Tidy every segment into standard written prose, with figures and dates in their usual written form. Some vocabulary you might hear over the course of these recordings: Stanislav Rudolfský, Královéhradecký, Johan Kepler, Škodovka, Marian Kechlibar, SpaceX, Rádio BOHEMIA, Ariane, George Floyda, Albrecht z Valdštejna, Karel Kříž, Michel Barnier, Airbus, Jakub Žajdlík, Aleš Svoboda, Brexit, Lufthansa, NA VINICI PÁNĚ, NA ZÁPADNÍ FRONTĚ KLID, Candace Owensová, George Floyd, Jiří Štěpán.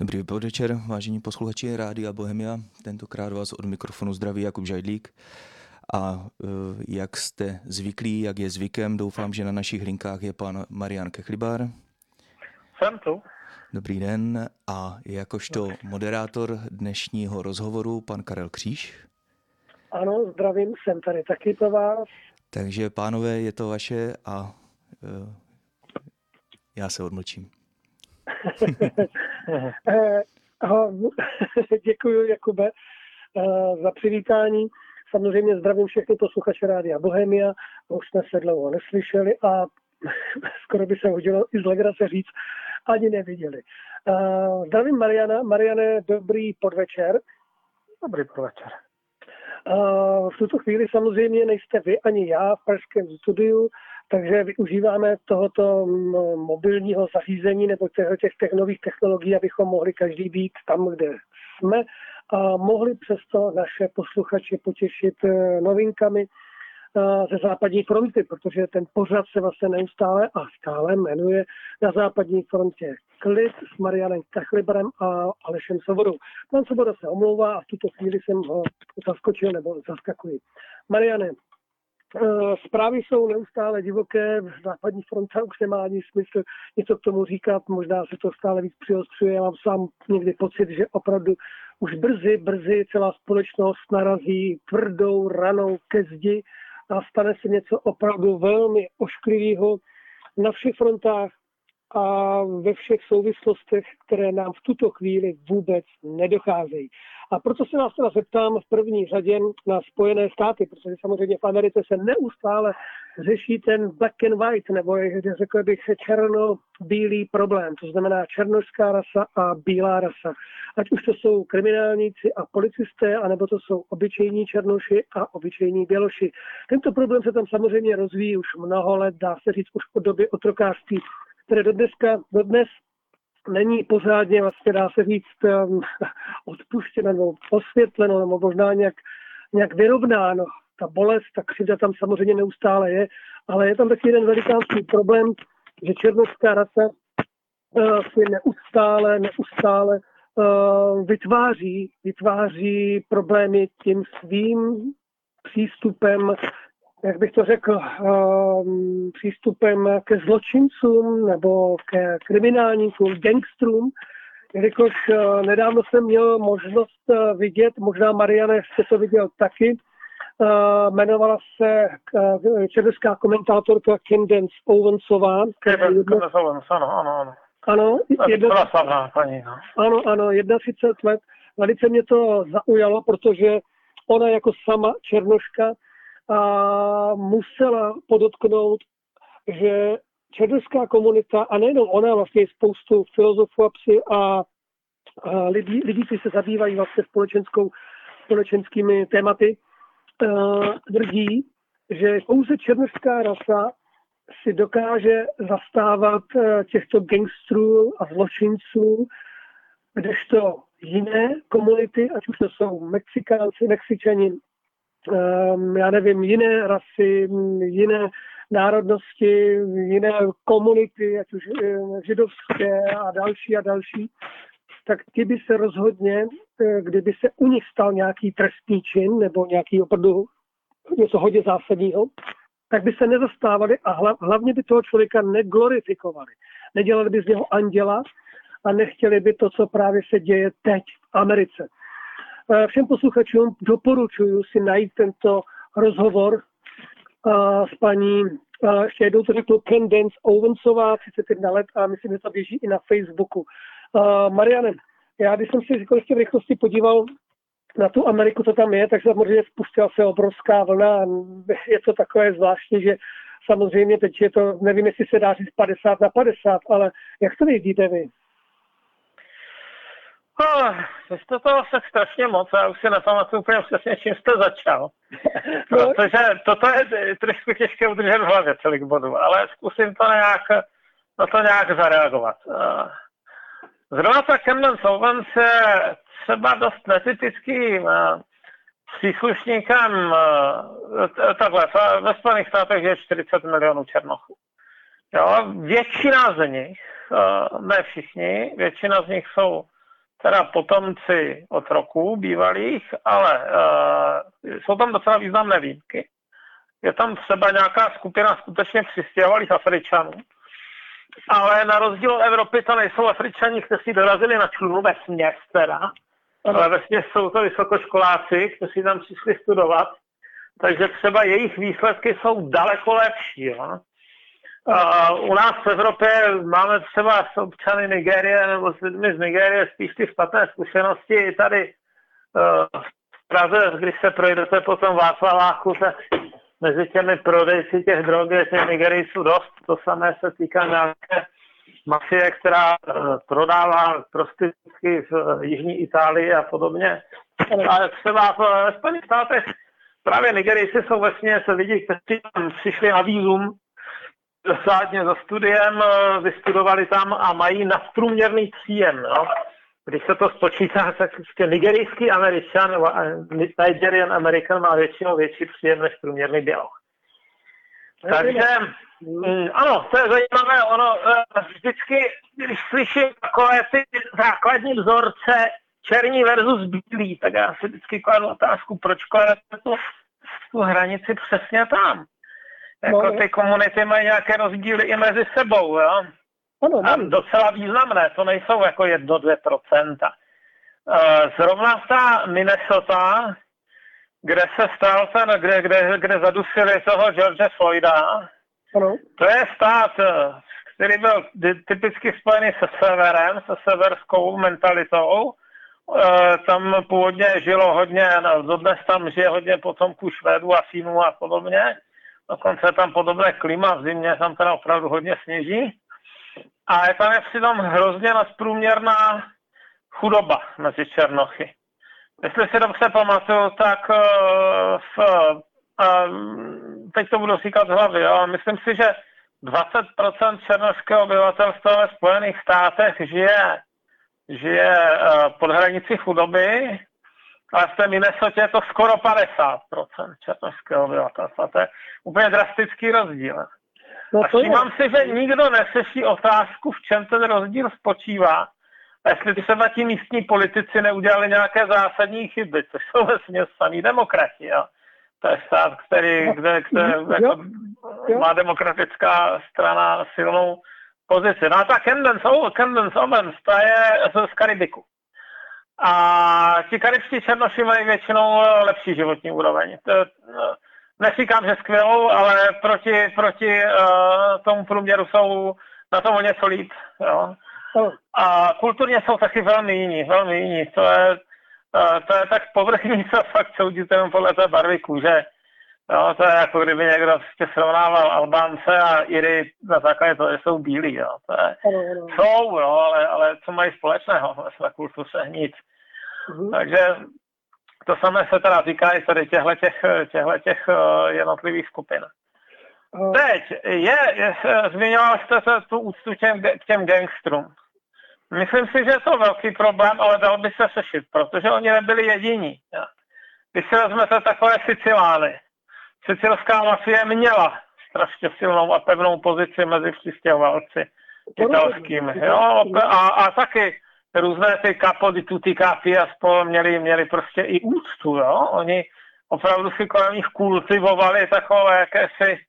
Dobrý podvečer, vážení posluchači Rádia Bohemia. Tentokrát vás od mikrofonu zdraví Jakub Žajdlík. A jak jste zvyklí, jak je zvykem, doufám, že na našich linkách je pan Marian Kechlibar. Jsem tu. Dobrý den. A jakožto moderátor dnešního rozhovoru, pan Karel Kříž. Ano, zdravím, jsem tady taky pro vás. Takže, pánové, je to vaše a já se odmlčím. Děkuji, Jakube, za přivítání. Samozřejmě zdravím všechny posluchače Rádia Bohemia. Už jsme se dlouho neslyšeli a skoro by se hodilo i z legrace říct, ani neviděli. Zdravím Mariana. Mariane, dobrý podvečer. Dobrý podvečer. V tuto chvíli samozřejmě nejste vy ani já v pražském studiu, takže využíváme tohoto mobilního zařízení nebo těch nových technologií, abychom mohli každý být tam, kde jsme a mohli přesto naše posluchače potěšit novinkami ze západní fronty, protože ten pořad se vlastně neustále a stále jmenuje Na západní frontě klid s Marianem Kechlibarem a Alešem Svobodou. Pan Svoboda se omlouvá a v tuto chvíli jsem ho zaskočil nebo zaskakuji. Mariane, zprávy jsou neustále divoké, západní fronta už nemá ani smysl něco k tomu říkat, možná se to stále víc přiostřuje, já mám sám někdy pocit, že opravdu už brzy celá společnost narazí tvrdou ranou ke zdi a stane se něco opravdu velmi ošklivého na všech frontách a ve všech souvislostech, které nám v tuto chvíli vůbec nedocházejí. A proto se vás teda zeptám v první řadě na Spojené státy, protože samozřejmě v Americe se neustále řeší ten black and white, nebo řekl bych černo-bílý problém, to znamená černošská rasa a bílá rasa. Ať už to jsou kriminálníci a policisté, anebo to jsou obyčejní černoši a obyčejní běloši. Tento problém se tam samozřejmě rozvíjí už mnoho let, dá se říct už od doby otrokářství, které dodnes není pořádně, vlastně dá se říct, odpuštěno nebo osvětleno, nebo možná nějak vyrovnáno. Ta bolest, ta křivda tam samozřejmě neustále je, ale je tam taky jeden velikánský problém, že černošská rasa si neustále vytváří problémy tím svým přístupem, jak bych to řekl, přístupem ke zločincům nebo ke kriminálníkům, gangstrům, jelikož nedávno jsem měl možnost vidět, možná Mariane jste to viděl taky, jmenovala se česká komentátorka Candace Owensová. Candace Owensová, ano. Ano, 31 let. Velice mě to zaujalo, protože ona jako sama černoška a musela podotknout, že černošská komunita, a nejenom ona, vlastně spoustu filozofů a lidí, kteří se zabývají vlastně společenskými tématy, tvrdí, že pouze černošská rasa si dokáže zastávat těchto gangstrů a zločinců, kdežto jiné komunity, ať už to jsou Mexičani, já nevím, jiné rasy, jiné národnosti, jiné komunity, ať už židovské a další, tak ti by se rozhodně, kdyby se u nich stal nějaký trestný čin nebo nějaký opravdu něco hodně zásadního, tak by se nezastávali a hlavně by toho člověka neglorifikovali. Nedělali by z něho anděla a nechtěli by to, co právě se děje teď v Americe. Všem posluchačům doporučuji si najít tento rozhovor s paní, ještě jednou to řeknu, Candace Owensová, 31 let a myslím, že to běží i na Facebooku. Marianem, já když jsem si konečně v rychlosti podíval na tu Ameriku, co tam je, tak samozřejmě spustila se obrovská vlna. Je to takové zvláštní, že samozřejmě teď je to, nevím, jestli se dá říct 50/50, ale jak to vidíte vy? Vy jste to vlastně strašně moc, já už si nepamatuju úplně přesně, čím jste začal. Protože toto je trošku těžké udržet v hlavě celých bodů, ale zkusím to nějak zareagovat. Zrovna ta Candace Owens je třeba dost netypickým příslušníkem, takhle, ve Spojených státech je 40 milionů Černochů. Jo, většina z nich, ne všichni, většina z nich jsou teda potomci otroků bývalých, ale jsou tam docela významné výjimky. Je tam třeba nějaká skupina skutečně přistěhovalých Afričanů, ale na rozdíl od Evropy to nejsou Afričani, kteří dorazili na člunu vesměs teda, ale vesměs jsou to vysokoškoláci, kteří tam přišli studovat, takže třeba jejich výsledky jsou daleko lepší, jo. U nás v Evropě máme třeba s občany Nigérie nebo s lidmi z Nigérie spíš ty špatné zkušenosti i tady v Praze, když se projdete po tom Václaváku, tak mezi těmi prodejci těch drog je těch Nigerijců dost. To samé se týká nějaké mafie, která prodává prostitutky v jižní Itálii a podobně. Ale třeba ve Spojených státech právě Nigerijci jsou vesměs lidi, kteří tam přišli na vízum, řádně za studiem, vystudovali tam a mají nadprůměrný příjem. No. Když se to spočítá, tak nigerijský Američan nebo Nigerian American má většinou větší příjem než průměrný Běloch. Takže ano, to je zajímavé. Ono vždycky, když slyším takové ty základní vzorce černí versus bílý, tak já si vždycky kladu otázku, proč kladete tu hranici přesně tam. Jako ty komunity mají nějaké rozdíly i mezi sebou, jo? Ano, a docela významné, to nejsou jako 1-2%. Zrovna ta Minnesota, kde se stal ten, kde zadusili toho George Floyda, ano. To je stát, který byl typicky spojený se severem, se severskou mentalitou. Tam původně žilo hodně, dodnes tam žije hodně potomků Švédů a Finů a podobně. Dokonce tam podobné klima, v zimě tam teda opravdu hodně sněží. A je tam přitom hrozně nadprůměrná chudoba mezi černochy. Jestli si dobře pamatuju, tak teď to budu říkat z hlavy, ale myslím si, že 20% černošského obyvatelstva ve Spojených státech žije pod hranicí chudoby, ale v té Minnesotě je to skoro 50% černošského obyvatelstva. To je úplně drastický rozdíl. No a všimám si, že nikdo neřeší otázku, v čem ten rozdíl spočívá. A jestli třeba ti místní politici neudělali nějaké zásadní chyby, což jsou vlastně samý demokrati. Jo? To je stát, který má demokratická strana silnou pozici. No a ta Candace Owens, ta je z Karibiku. A ti karibští černoši mají většinou lepší životní úroveň. Neříkám, že skvělou, ale proti tomu průměru jsou na tom o něco líp. Jo. A kulturně jsou taky velmi jiní. To je tak povrchní, co fakt soudíte jenom podle té barvy kůže. Jo, to je jako kdyby někdo srovnával Albánce a Iry na základě toho, že jsou bílí. Jo. Ale co mají společného? Ve kultuře nic. Takže to samé se teda říká i tady těchto jednotlivých skupin. Teď, zmiňoval jste se tu úctu k těm gangstrům. Myslím si, že je to velký problém, ale dal by se řešit, protože oni nebyli jediní. Když si vezmete takové Sicilány, sicilská mafie měla strašně silnou a pevnou pozici mezi přistěhovalci italskými. Jo, a taky různé ty kapody, tutti capi a spolu měli prostě i úctu, jo. Oni opravdu si kolem nich kultivovali takové jakési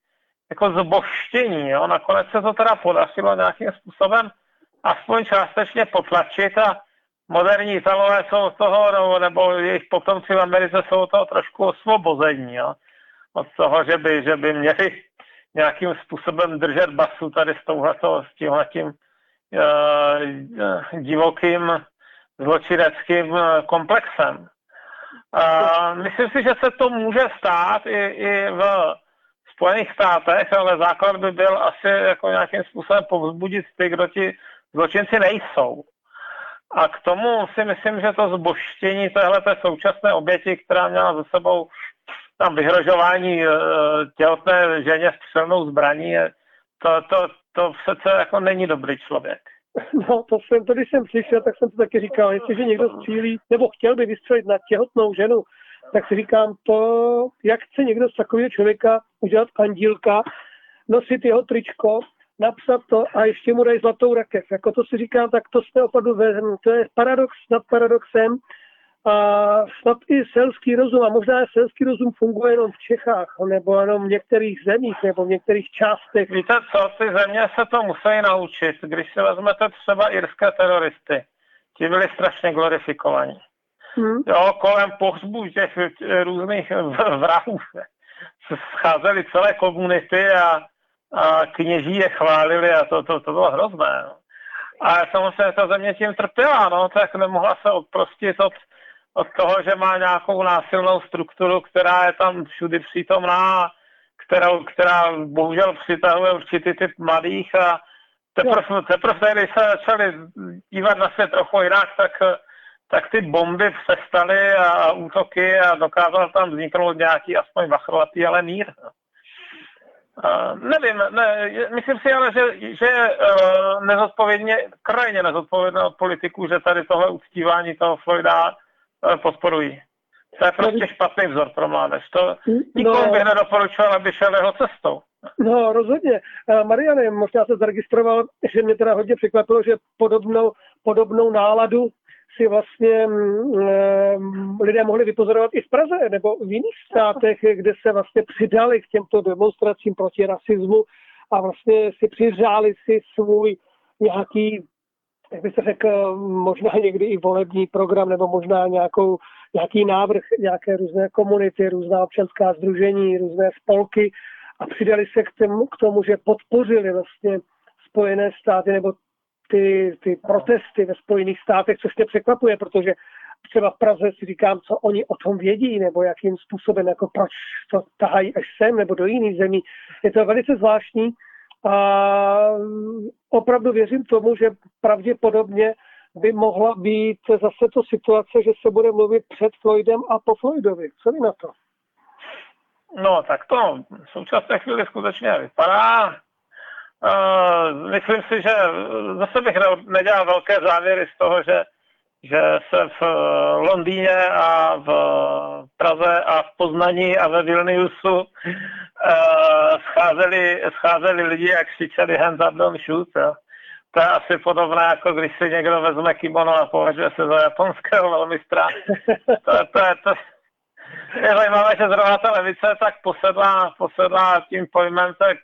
jako zboštění, jo. Nakonec se to teda podařilo nějakým způsobem aspoň částečně potlačit a moderní Italové jsou od toho, nebo jejich potomci v Americe jsou od toho trošku osvobození, jo. Od toho, že by měli nějakým způsobem držet basu tady s tímhletím divokým zločineckým komplexem. Myslím si, že se to může stát i v Spojených státech, ale základ by byl asi jako nějakým způsobem povzbudit ty, kdo ti zločinci nejsou. A k tomu si myslím, že to zboštění téhleté současné oběti, která měla za sebou tam vyhrožování těhotné ženě střelnou zbraní, to přece jako není dobrý člověk. No, když jsem přišel, tak jsem to taky říkal, jestliže někdo střílí, nebo chtěl by vystřelit na těhotnou ženu, tak si říkám to, jak chce někdo z takového člověka udělat andílka, nosit jeho tričko napsat to a ještě mu dají zlatou rakev. Jako to si říkám, tak to jste opravdu vezmí. To je paradox nad paradoxem a snad i selský rozum, a možná selský rozum funguje jenom v Čechách, nebo jenom v některých zemích, nebo v některých částech. Víte co, ty země se to musí naučit, když si vezmete třeba irské teroristy. Ti byli strašně glorifikovaní. Jo, kolem pohřbů těch různých vrahů se scházely celé komunity a kněží je chválili a to bylo hrozné. No. A samozřejmě ta země tím trpěla, no, tak nemohla se odprostit od toho, že má nějakou násilnou strukturu, která je tam všudy přítomná, která bohužel přitahuje určitý typ mladých, a teprve když se začali dívat na svět trochu jinak, tak ty bomby přestaly a útoky a dokázal tam vzniknout nějaký aspoň vachrlatý, ale mír. Nevím, myslím si ale, že je krajně nezodpovědné od politiků, že tady tohle uctívání toho Floyda podporují. To je prostě špatný vzor pro mládež. To nikomu bych nedoporučoval, aby šel jeho cestou. No rozhodně. Mariane, možná se zaregistroval, že mě teda hodně překvapilo, že podobnou náladu si vlastně lidé mohli vypozorovat i v Praze nebo v jiných státech, kde se vlastně přidali k těmto demonstracím proti rasismu a vlastně si přiřáli si svůj nějaký, jak byste řekl, možná někdy i volební program nebo možná nějaký návrh, nějaké různé komunity, různá občanská sdružení, různé spolky a přidali se k tomu, že podpořili vlastně Spojené státy nebo ty protesty ve Spojených státech, což mě překvapuje, protože třeba v Praze si říkám, co oni o tom vědí, nebo jakým způsobem, jako proč to tahají až sem, nebo do jiných zemí. Je to velice zvláštní a opravdu věřím tomu, že pravděpodobně by mohla být zase to situace, že se bude mluvit před Floydem a po Floydovi. Co vy na to? No tak to v současné chvíli skutečně vypadá. Myslím si, že zase bych nedělal velké závěry z toho, že se v Londýně a v Praze a v Poznaní a ve Vilniusu scházeli lidi a křičeli hands up, don't shoot. Jo. To je asi podobné, jako když si někdo vezme kimono a považuje se za japonského velmistra. Je zajímavé, že zrovna ta levice tak posedlá tím pojmem tak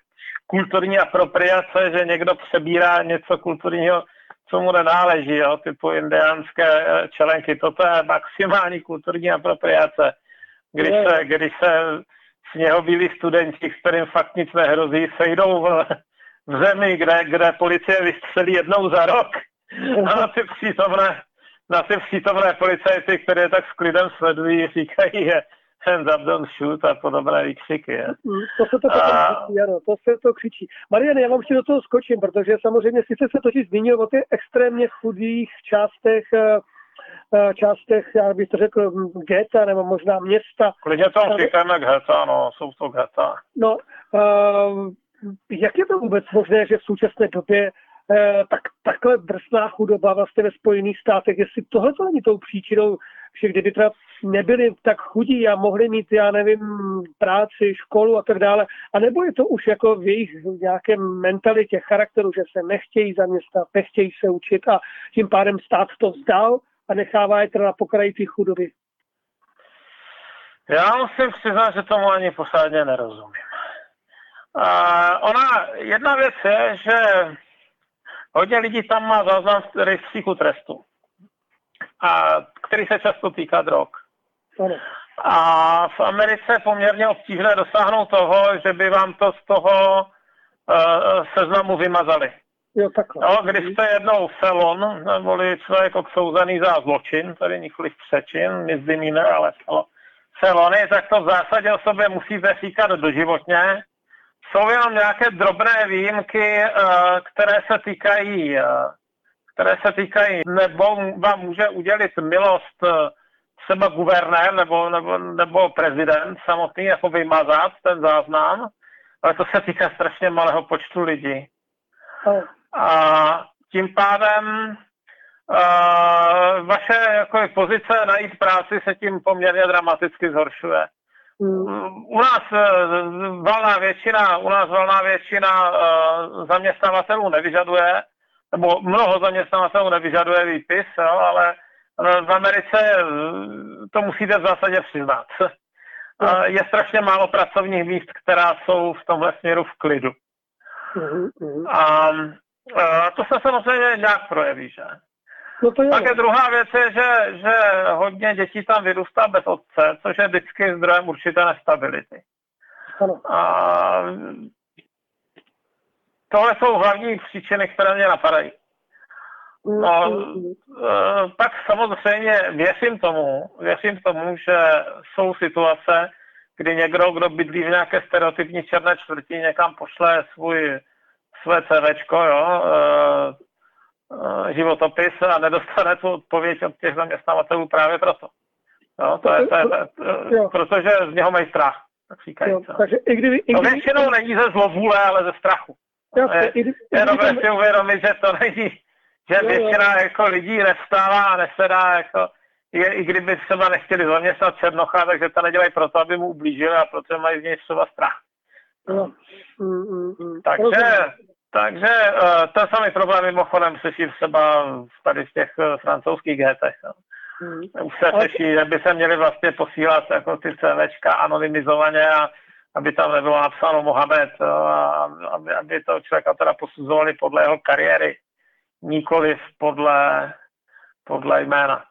kulturní apropriace, že někdo přebírá něco kulturního, co mu nenáleží, jo, typu indiánské čelenky. Toto je maximální kulturní apropriace. Když se sněhobílí studenti, kterým fakt nic nehrozí, sejdou v zemi, kde policie vystřelí jednou za rok a na ty přítomné policajty, které tak s klidem sledují, říkají, že hands up, don't shoot a podobné výkřiky. To se to křičí. Mariane, já vám ještě do toho skočím, protože samozřejmě sice se totiž zmínil o těch extrémně chudých částech, já bych to řekl, geta, nebo možná města. Klidně tam říkáme geta, no, jsou to geta. No, jak je to vůbec možné, že v současné době takhle drsná chudoba vlastně ve Spojených státech, jestli tohle to není tou příčinou, že kdyby třeba nebyli tak chudí a mohli mít, já nevím, práci, školu a tak dále, a nebo je to už jako v jejich nějaké mentalitě, charakteru, že se nechtějí zaměstnat, nechtějí se učit a tím pádem stát to vzdal a nechává je teda na pokraji té chudoby. Já musím přiznat, že tomu ani pořádně nerozumím. Jedna věc je, že hodně lidí tam má záznam v rejstříku trestu, a který se často týká drog. A v Americe je poměrně obtížné dosáhnout toho, že by vám to z toho seznamu vymazali. Jo, no, když jste jednou felon, neboli člověk odsouzený za zločin, tady nikoliv přečin, misdemeanor, ale felony, tak to v zásadě o sobě musíte říkat doživotně. Jsou jenom nějaké drobné výjimky, které se týkají, nebo vám může udělit milost třeba guvernér nebo prezident samotný, jako vymazat ten záznam, ale to se týká strašně malého počtu lidí. A tím pádem vaše jako pozice najít práci se tím poměrně dramaticky zhoršuje. U nás valná většina zaměstnavatelů nevyžaduje, nebo mnoho zaměstnavatelů nevyžaduje výpis, no, ale v Americe to musíte v zásadě přiznat. Je strašně málo pracovních míst, která jsou v tomhle směru v klidu. A to se samozřejmě nějak projeví, že? No to je. Také druhá věc je, že hodně dětí tam vyrůstá bez otce, což je vždycky zdrojem určité nestability. A tohle jsou hlavní příčiny, které mě napadají. No, pak samozřejmě věřím tomu, že jsou situace, kdy někdo, kdo bydlí v nějaké stereotypní černé čtvrti, někam pošle své CVčko, jo, životopis a nedostane tu odpověď od těch zaměstnavatelů právě proto. No, to je protože z něho mají strach, tak říkají. Takže i kdyby většinou není ze zlovůle, ale ze strachu. Je dobré si uvědomit, že to není, že většina jako lidí nevstává a nesedá, jako, i kdyby třeba nechtěli zaměstnat černocha, takže to nedělají proto, aby mu ublížili a proto mají z něj třeba strach. No. Takže ten samý problém mimochodem slyším třeba tady v těch francouzských ghetech. Už se slyší, že by se měli vlastně posílat jako ty CVčka anonymizovaně, a aby tam nebylo napsáno Mohamed, aby toho člověka teda posuzovali podle jeho kariéry, nikoliv podle jména.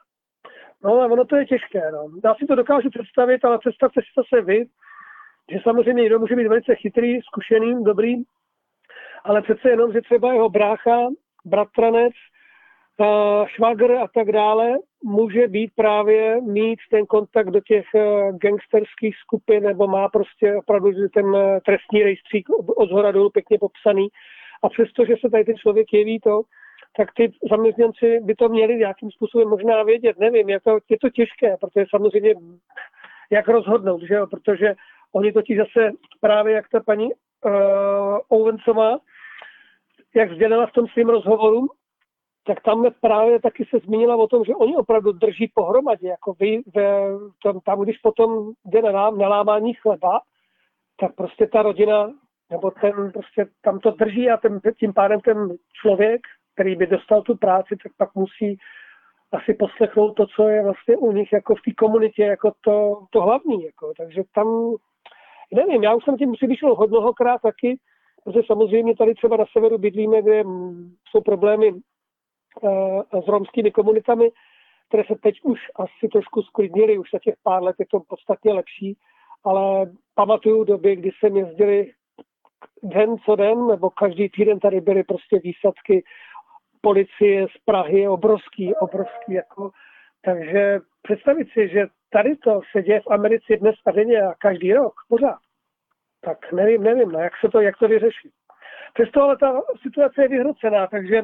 No, ale ono to je těžké. No. Já si to dokážu představit, ale představte si zase vy, že samozřejmě někdo může být velice chytrý, zkušený, dobrý, ale přece jenom, že třeba jeho brácha, bratranec, švagr a tak dále, může být právě mít ten kontakt do těch gangsterských skupin, nebo má prostě opravdu ten trestní rejstřík od shora dolů pěkně popsaný. A přestože se tady ten člověk jeví to, tak ty zaměstnanci by to měli nějakým způsobem možná vědět, nevím, je to těžké, protože samozřejmě jak rozhodnout, že jo, protože oni totiž zase právě jak ta paní Owensová, jak sdělila v tom svým rozhovoru, tak tam právě taky se zmínila o tom, že oni opravdu drží pohromadě, jako tam, když potom jde na lámání chleba, tak prostě ta rodina, nebo ten prostě tam to drží a tím pádem ten člověk, který by dostal tu práci, tak pak musí asi poslechnout to, co je vlastně u nich jako v té komunitě jako to hlavní, jako, takže tam nevím, já už jsem tím přišel hodnokrát taky, protože samozřejmě tady třeba na severu bydlíme, kde jsou problémy s romskými komunitami, které se teď už asi trošku sklidnily, už za těch pár let je to podstatně lepší, ale pamatuju doby, kdy jsem jezdili den co den, nebo každý týden tady byly prostě výsadky policie z Prahy, obrovský, jako, takže představit si, že tady to se děje v Americe dnes a denně a každý rok, pořád. Tak nevím, no, jak to vyřešit. Přesto ale ta situace je vyhrocená, takže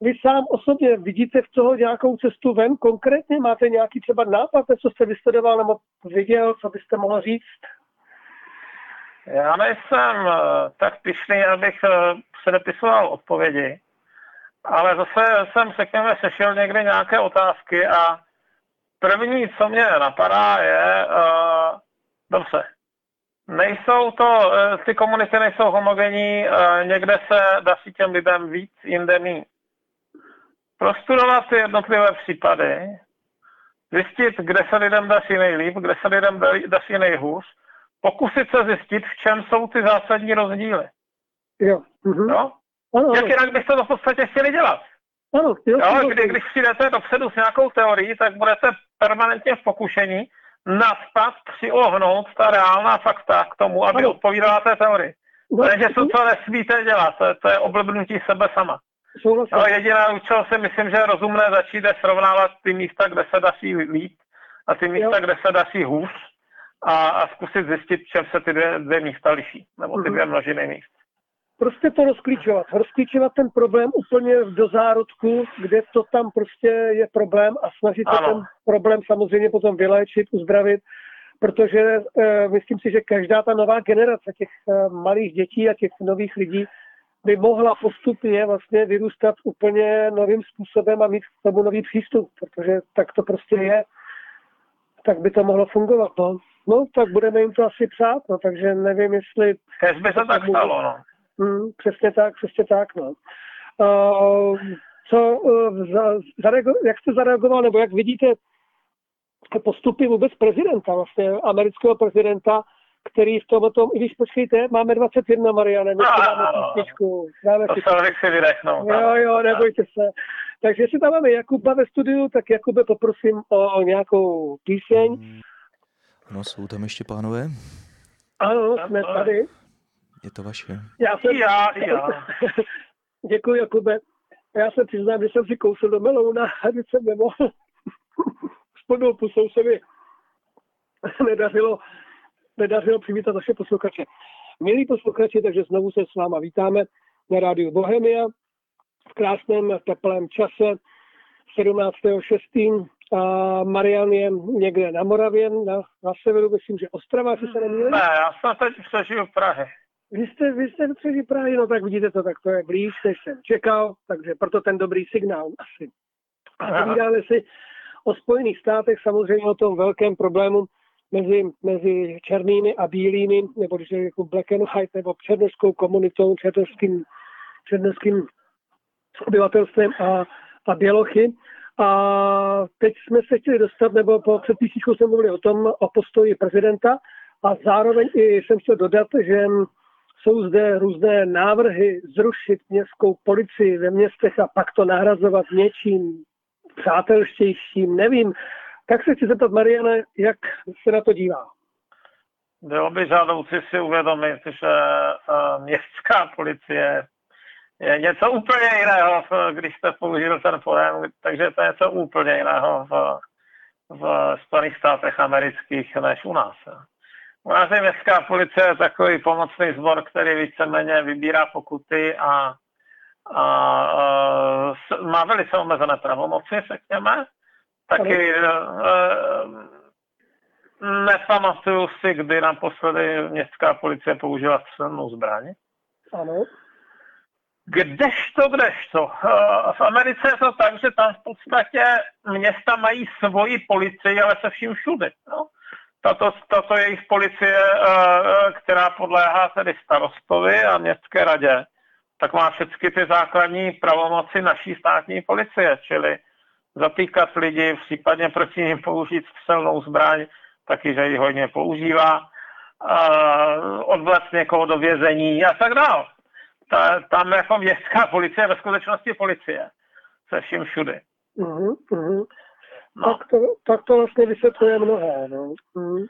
vy sám osobně vidíte v toho nějakou cestu ven, konkrétně máte nějaký třeba nápad, co jste vysledoval nebo viděl, co byste mohl říct? Já nejsem tak pyšný, abych předepisoval odpovědi, ale zase jsem, řekněme, sešel někde nějaké otázky a první, co mě napadá, je, dobře, ty komunity nejsou homogenní, někde se daří těm lidem víc, jinde míň. Prostudovat ty jednotlivé případy, zjistit, kde se lidem daří nejlíp, kde se lidem daří nejhůř, pokusit se zjistit, v čem jsou ty zásadní rozdíly. Jo. Mm-hmm. Jo? Ano, jak jinak byste to v podstatě chtěli dělat? Ano, jo, když přijdete dopředu s nějakou teorií, tak budete permanentně v pokušení nadspat, přiohnout ta reálná fakta k tomu, aby odpovídala té teorii. Takže to, co nesmíte dělat, to je oblbnutí sebe sama. Ale jediná účel si myslím, že je rozumné začít srovnávat ty místa, kde se daří líp a ty místa, kde se daří hůř a zkusit zjistit, čem se ty dvě místa liší, nebo ty dvě množiny míst. Prostě to rozklíčovat ten problém úplně do zárodku, kde to tam prostě je problém a snažit se ten problém samozřejmě potom vyléčit, uzdravit, protože myslím si, že každá ta nová generace těch malých dětí a těch nových lidí by mohla postupně vlastně vyrůstat úplně novým způsobem a mít k tomu nový přístup, protože tak to prostě je, tak by to mohlo fungovat. No. No, tak budeme jim to asi psát, no, takže nevím, jestli... Jestli se tak stalo, no. Přesně tak, no. Jak jste zareagoval, nebo jak vidíte postupy vůbec prezidenta, vlastně amerického prezidenta, který v tomto, i když počkejte, máme 21, Mariane, my dáme si písničku. Jo, nebojte se. Takže jestli tam máme Jakuba ve studiu, tak Jakube poprosím o nějakou píseň. No, jsou tam ještě pánové? Ano, jsme tady. Je to vaše. Já. Děkuji, Jakube. Já se přiznám, že jsem si kousl do melouna a když jsem nemohl. S plnou pusou se mi nedařilo přivítat naše posluchače. Milí posluchači, takže znovu se s váma vítáme na Rádiu Bohemia v krásném teplém čase 17.6. A Marian je někde na Moravě, na severu, myslím, že Ostrava, že se neměli? Ne, já jsem teď přežil v Prahe. Vy jste přežil v Prahy, no tak vidíte to, tak to je blíž, než jsem čekal, takže proto ten dobrý signál asi. A povídáme si o Spojených státech, samozřejmě o tom velkém problému mezi černými a bílými, nebo když je jako black and white, nebo černošskou komunitou, černošským obyvatelstvem a bělochy. A teď jsme se chtěli dostat, nebo před písničkou jsme mluvili o postoji prezidenta a zároveň i jsem chtěl dodat, že jsou zde různé návrhy zrušit městskou policii ve městech a pak to nahrazovat něčím přátelštějším, nevím. Tak se chci zeptat, Mariane, jak se na to dívá? Bylo by žádoucí si uvědomit, že městská policie je něco úplně jiného, když jste použil ten pojem, takže to je něco úplně jiného v Spojených státech amerických než u nás. U nás je městská policie takový pomocný sbor, který víceméně vybírá pokuty a má velice omezené pravomoci, řekněme. Taky nepamatuju si, kdy naposledy městská policie použila střelnou zbraň. Ano. Kdežto. V Americe je to tak, že tam v podstatě města mají svoji policii, ale se vším všude. No. Tato jejich policie, která podléhá tedy starostovi a městské radě, tak má všechny ty základní pravomoci naší státní policie, čili zatýkat lidi, případně proti nim použít střelnou zbraň, taky, že ji hodně používá, odvléct někoho do vězení a tak dál. Tam jako městská policie, ve skutečnosti policie, se vším všudy. Mm-hmm. No. Tak to vlastně vysvětluje mnohé. No. Mm.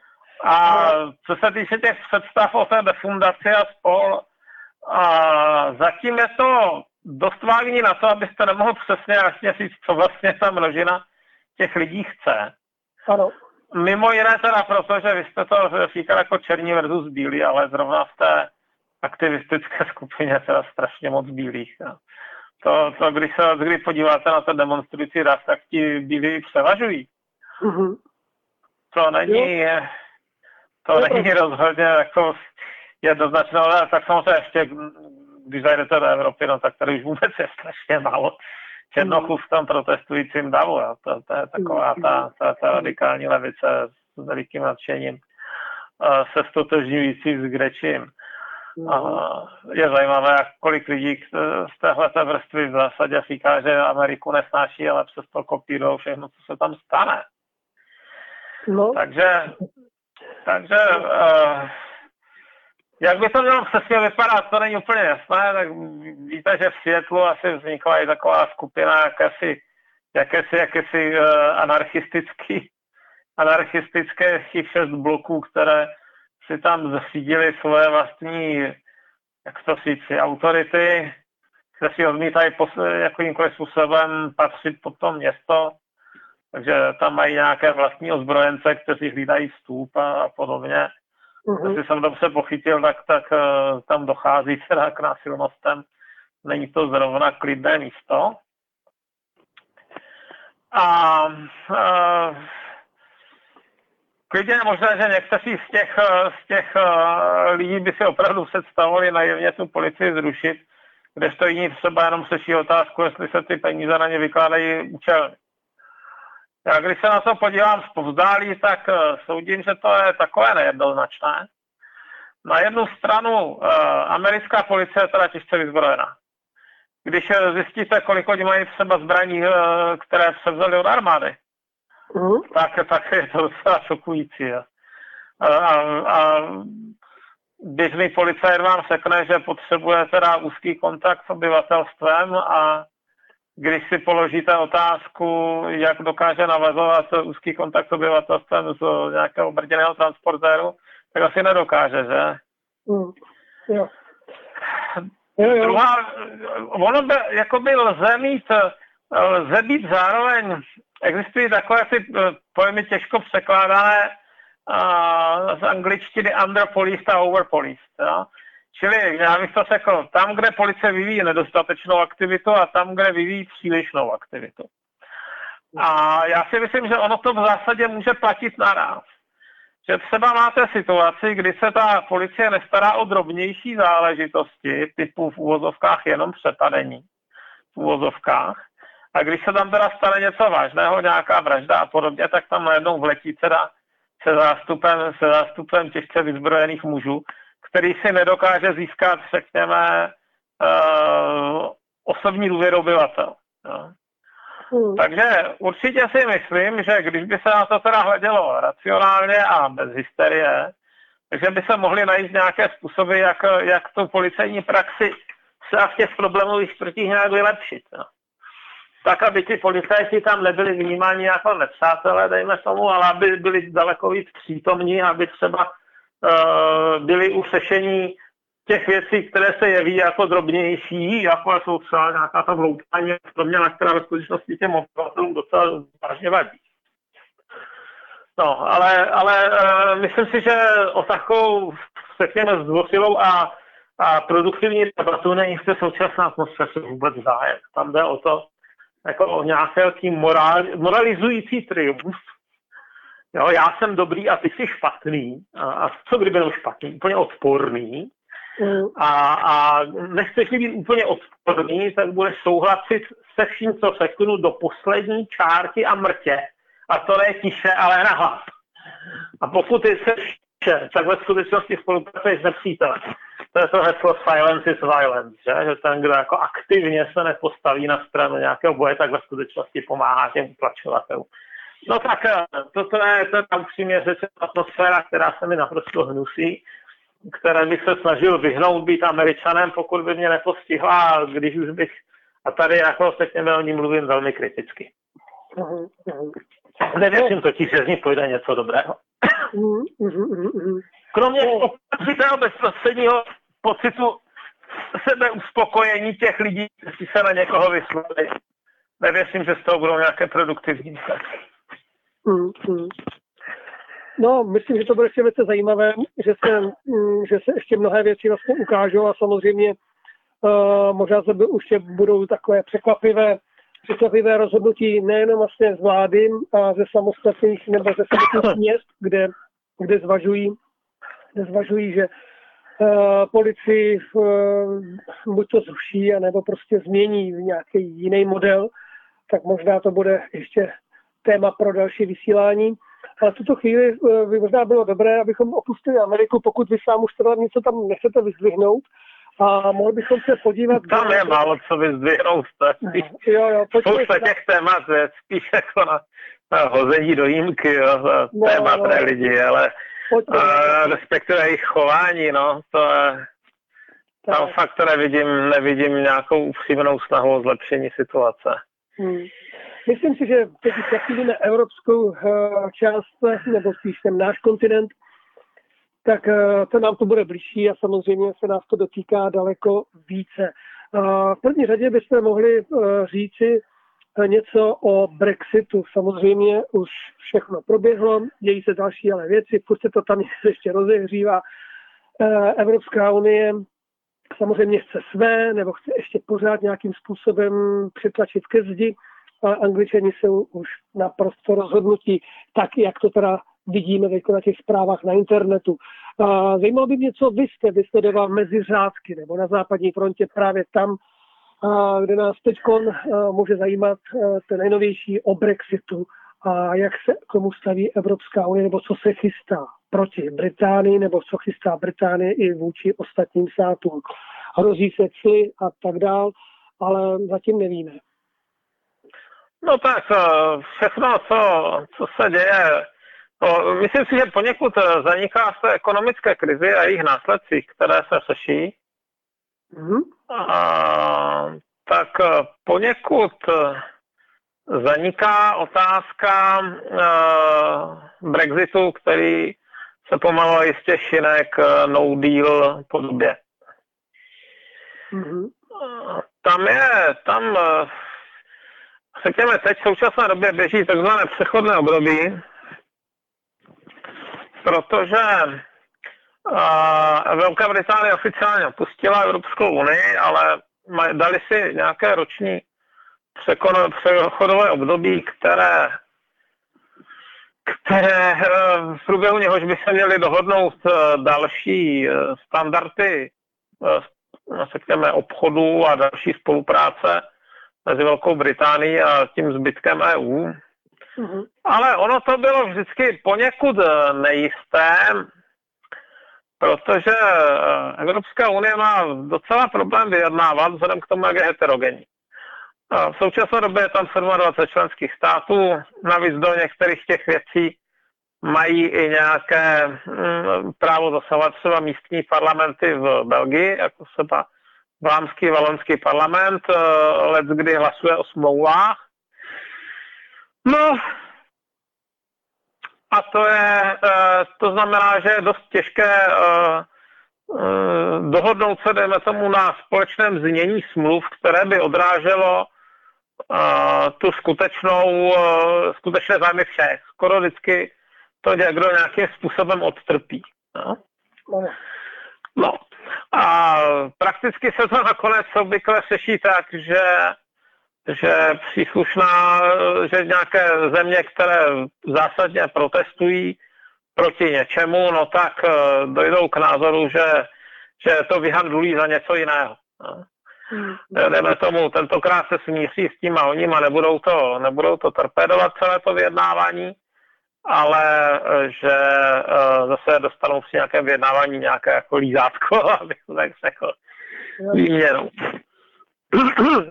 A co se týče těch představ o té defundaci a spol, zatím je to dost vágní na to, abyste nemohl přesně jasně říct, co vlastně ta množina těch lidí chce. Ano. Mimo jiné teda proto, že vy jste to říkal jako černí versus bílí, ale zrovna v té aktivistické skupině teda strašně moc bílých. To když podíváte na ten demonstrující ráz, tak ti bílí převažují. Mm-hmm. To není rozhodně jako jednoznačné, ale tak samozřejmě ještě když zajdete do Evropy, no tak tady už vůbec je strašně málo černochů v tom protestujícím davu. Jo. To je taková ta radikální levice s velikým nadšením se stotožňující s Grečím. Je zajímavé, jak kolik lidí z téhleté vrstvy v zásadě říká, že Ameriku nesnáší, ale přesto kopírou všechno, co se tam stane. No. Takže jak by to mělo přesně vypadat, to není úplně jasné, tak víte, že v Seattlu asi vznikla i taková skupina jakési anarchistické 6 bloků, které si tam zřídili svoje vlastní, jak to říct, autority, které si odmítají jakýmkoliv způsobem patřit pod to město, takže tam mají nějaké vlastní ozbrojence, kteří hlídají vstup a podobně. Jestli jsem dobře pochytil, tak tam dochází teda k násilnostem. Není to zrovna klidné místo. A klidně je možné, že někteří z těch lidí by si opravdu představovali naivně tu policii zrušit, kdežto jiní třeba jenom slyší otázku, jestli se ty peníze na ně vykládají účelně. Já když se na to podívám zpovzdálí, tak soudím, že to je takové nejednoznačné. Na jednu stranu americká policie je teda těžce vyzbrojená. Když zjistíte, kolik oni mají třeba zbraní, které se vzaly od armády, tak je to docela šokující. A běžný policajt vám řekne, že potřebuje teda úzký kontakt s obyvatelstvem, a když si položíte otázku, jak dokáže navazovat úzký kontakt s obyvatelstvem z nějakého brděného transportéru, tak asi nedokáže, že? Jo. Jo. Druhá, ono by, jakoby lze být zároveň, existují takové ty pojmy těžko překládané z angličtiny under policed a over policed. Ja? Čili, já bych to řekl, tam, kde policie vyvíjí nedostatečnou aktivitu, a tam, kde vyvíjí přílišnou aktivitu. A já si myslím, že ono to v zásadě může platit naraz. Že třeba máte situaci, kdy se ta policie nestará o drobnější záležitosti, typu v uvozovkách jenom přepadení, v uvozovkách. A když se tam teda stane něco vážného, nějaká vražda a podobně, tak tam najednou vletí teda se zástupem těžce vyzbrojených mužů, který si nedokáže získat, řekněme, osobní důvěru obyvatel. No. Takže určitě si myslím, že když by se na to teda hledělo racionálně a bez hysterie, takže by se mohly najít nějaké způsoby, jak tu policejní praxi se v těch problémových čtvrtích nějak vylepšit. No. Tak, aby ti policajti tam nebyli vnímáni jako nepřátelé, dejme tomu, ale aby byli daleko víc přítomní, aby třeba byli u řešení těch věcí, které se jeví jako drobnější, jako jsou třeba nějaká ta vloupání, na která ve skutečnosti těm obyvatelům docela vážně vadí. No, ale myslím si, že o takovou, řekněme, zdvořilou a produktivní debatu není v současná atmosféře vůbec zájem. Tam jde o to, jako o nějaký moralizující triumf. Jo, já jsem dobrý a ty jsi špatný. A co kdyby byl špatný? Úplně odporný. A nechceš-li být úplně odporný, tak budeš souhlasit se vším, co řeknu, do poslední čárky a mrtě. A to ne tiše, ale nahlas. A pokud ty jsi tiše, tak ve skutečnosti spolupracuješ s nepřítelem. To je to heslo silence is violence, že ten, kdo jako aktivně se nepostaví na stranu nějakého boje, tak ve skutečnosti pomáhá těm utlačovatelům. No tak to je tam upřímně řečeno atmosféra, která se mi naprosto hnusí, které bych se snažil vyhnout být Američanem, pokud by mě nepostihla, když už bych, a tady jako řekněme o ní mluvím velmi kriticky. Nevěřím totiž, že z ní půjde něco dobrého. Kromě opravdu bezprostředního pocitu sebeuspokojení těch lidí, kteří se na někoho vyslovili, nevěřím, že z toho budou nějaké produktivní výsledky. No, myslím, že to bude ještě velice zajímavé, že se ještě mnohé věci vlastně ukážou, a samozřejmě možná se ještě budou takové překvapivé rozhodnutí nejenom vlastně z vlády a ze samostatných nebo ze samotných měst, kde zvažují, že policii buď to zruší, anebo prostě změní nějaký jiný model, tak možná to bude ještě téma pro další vysílání. Ale v tuto chvíli by možná bylo dobré, abychom opustili Ameriku, pokud vy sám už teda něco tam nechcete vyzdvihnout, a mohli bychom se podívat... Tam je málo co vyzdvihnout. Spousta těch témat je spíš jako na hození do jímky, témat lidi, ale respektive jejich chování, to je... Tam fakt nevidím nějakou upřímnou snahu o zlepšení situace. Myslím si, že teď jaký na evropskou část, nebo spíš ten náš kontinent, tak to nám to bude blížší a samozřejmě se nás to dotýká daleko více. V první řadě byste mohli říci něco o Brexitu. Samozřejmě už všechno proběhlo, dějí se další ale věci, furt se to tam ještě rozehřívá. Evropská unie samozřejmě chce své, nebo chce ještě pořád nějakým způsobem přitlačit ke zdi, ale Angličani jsou už naprosto rozhodnutí, tak jak to teda vidíme na těch zprávách na internetu. Zajímalo by mě, co vy jste vysledoval mezi řádky, nebo na západní frontě právě tam, kde nás teď může zajímat ten nejnovější o Brexitu a jak se k tomu staví Evropská unie, nebo co se chystá proti Británii, nebo co chystá Británie i vůči ostatním státům. Hrozí se cly a tak dál, ale zatím nevíme. No tak všechno, co se děje, no, myslím si, že poněkud zaniká se ekonomické krizi a jejich následcích, které se řeší. Mm-hmm. A tak poněkud zaniká otázka Brexitu, který se pomalu jistě šine k no deal podobě. Mm-hmm. Tam řekněme, teď v současné době běží takzvané přechodné období, protože Velká Británie oficiálně opustila Evropskou unii, ale dali si nějaké roční přechodové období, které v průběhu něhož by se měly dohodnout další standardy, řekněme, obchodu a další spolupráce mezi Velkou Británií a tím zbytkem EU. Mm-hmm. Ale ono to bylo vždycky poněkud nejisté, protože Evropská unie má docela problém vyjednávat vzhledem k tomu, jak je heterogenní. V současné době je tam 27 členských států, navíc do některých těch věcí mají i nějaké právo zasahovat třeba místní parlamenty v Belgii, jako třeba vlámský, valonský parlament, leckdy hlasuje o smlouvách. No a to znamená, že je dost těžké dohodnout se, dejme tomu, na společném znění smluv, které by odráželo tu skutečné zájmy všech. Skoro vždycky to někdo nějakým způsobem odtrpí. No. A prakticky se to nakonec obvykle řeší tak, že nějaké země, které zásadně protestují proti něčemu, no tak dojdou k názoru, že to vyhandlují za něco jiného. Dejme tomu, tentokrát se smíří s tím a oním a nebudou to torpédovat celé to vyjednávání, ale že zase dostanou při nějakém vyjednávání nějaké jako lízátko, abych to tak řekl, výměnou.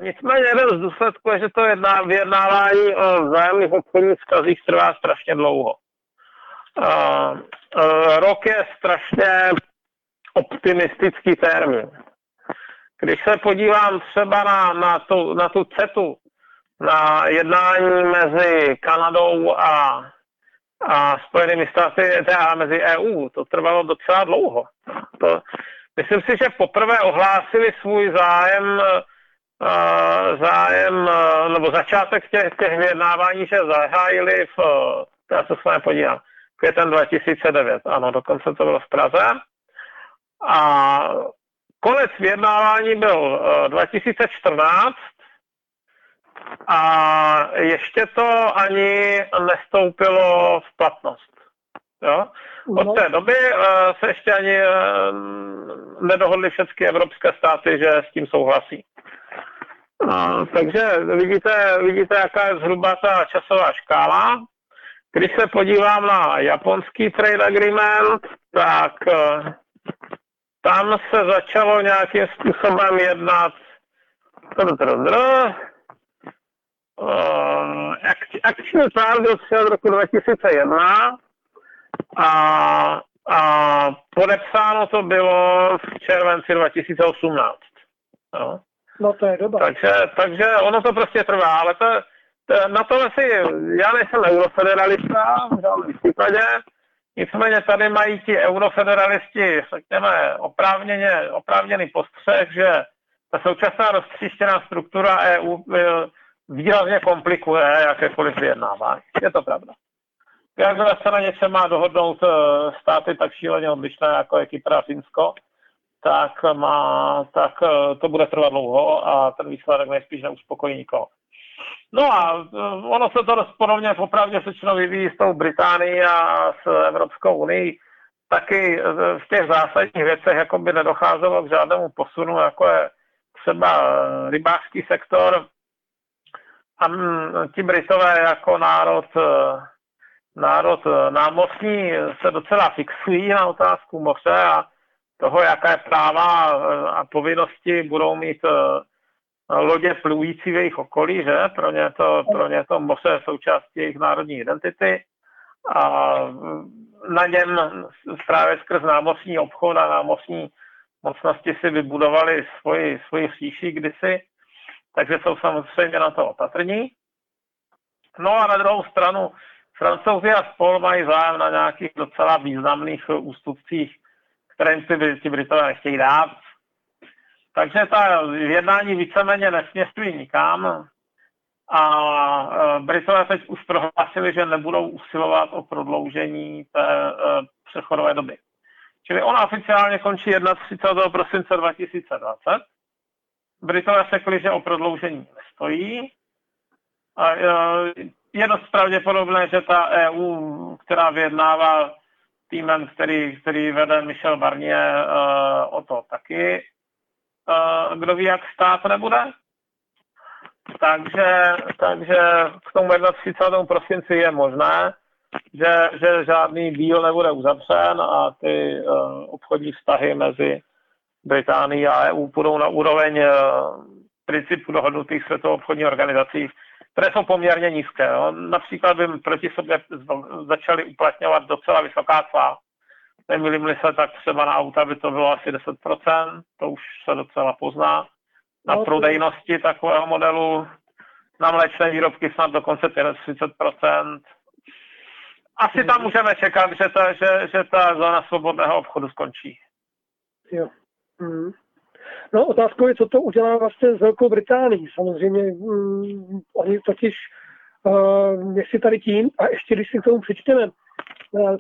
Nicméně jeden z důsledků je, že to vyjednávání o vzájemných obchodních vztazích trvá strašně dlouho. Rok je strašně optimistický termín. Když se podívám třeba na tu CETu, na jednání mezi Kanadou a Spojenými státy, teda mezi EU, to trvalo docela dlouho. Myslím si, že poprvé ohlásili svůj zájem nebo začátek těch vyjednávání, že zahájili květen 2009, ano, dokonce to bylo v Praze. A konec vyjednávání byl 2014 a ještě to ani nestoupilo v platnost. Jo? Od té doby se ještě ani nedohodly všechny evropské státy, že s tím souhlasí. Takže vidíte, jaká je zhruba ta časová škála. Když se podívám na japonský trade agreement, tak tam se začalo nějakým způsobem jednat akční plán byl přijat v roku 2001 a podepsáno to bylo v červenci 2018. Jo. No to je dobré. Takže ono to prostě trvá, ale na tohle já nejsem eurofederalista v žádném případě, nicméně tady mají ti eurofederalisti, řekněme, oprávněný postřeh, že ta současná roztříštěná struktura EU výrazně komplikuje jakékoliv vyjednávání. Je to pravda. Jakmile se na něčem má dohodnout státy tak šíleně odlišné, jako je Kypr a Finsko, tak to bude trvat dlouho a ten výsledek nejspíš neuspokojí nikoho. No a ono se to podobně popravdě všechno vyvíjí s tou Británií a s Evropskou unii. Taky v těch zásadních věcech jako by nedocházelo k žádnému posunu, jako je třeba rybářský sektor. A ti Britové jako národ námořní se docela fixují na otázku moře a toho, jaké práva a povinnosti budou mít lodě plující v jejich okolí, že? Pro ně to moře je součástí jejich národní identity a na něm právě skrz námořní obchod a námořní mocnosti si vybudovali svoji říši kdysi, takže jsou samozřejmě na to opatrní. No a na druhou stranu Francouzi a spol mají zájem na nějakých docela významných ústupcích, které ti Britové nechtějí dát. Takže ta jednání víceméně nesměřují nikam a Britové teď už prohlásili, že nebudou usilovat o prodloužení té přechodové doby. Čili ona oficiálně končí 31. prosince 2020. Britové řekli, že o prodloužení nestojí. A je dost pravděpodobné, že ta EU, která vyjednává týmem, který vede Michel Barnier, o to taky, kdo ví, jak stát nebude. Takže k tomu 31. prosinci je možné, že žádný deal nebude uzavřen a ty obchodní vztahy mezi Británií a EU půjdou na úroveň principů dohodnutých světovou obchodní organizací, které jsou poměrně nízké. No. Například by proti sobě začaly uplatňovat docela vysoká cla. Nemýlím-li se, tak třeba na auta by to bylo asi 10%, to už se docela pozná. Na prodejnosti takového modelu, na mléčné výrobky snad dokonce 30%. Asi tam můžeme čekat, že ta zóna svobodného obchodu skončí. Jo. Mm. No otázkou je, co to udělá vlastně s Velkou Británií. Samozřejmě oni totiž jestli tady tím, a ještě když si k tomu přičteme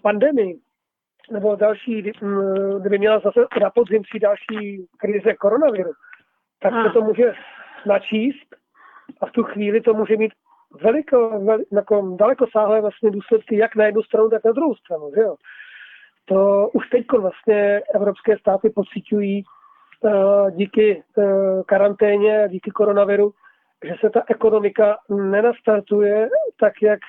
pandemii, nebo další, kdyby měla zase na podzim přijít další krize koronaviru, tak se to může načíst a v tu chvíli to může mít dalekosáhlé vlastně důsledky jak na jednu stranu, tak na druhou stranu. Že jo? To už teď vlastně evropské státy pociťují díky karanténě, díky koronaviru, že se ta ekonomika nenastartuje tak, jak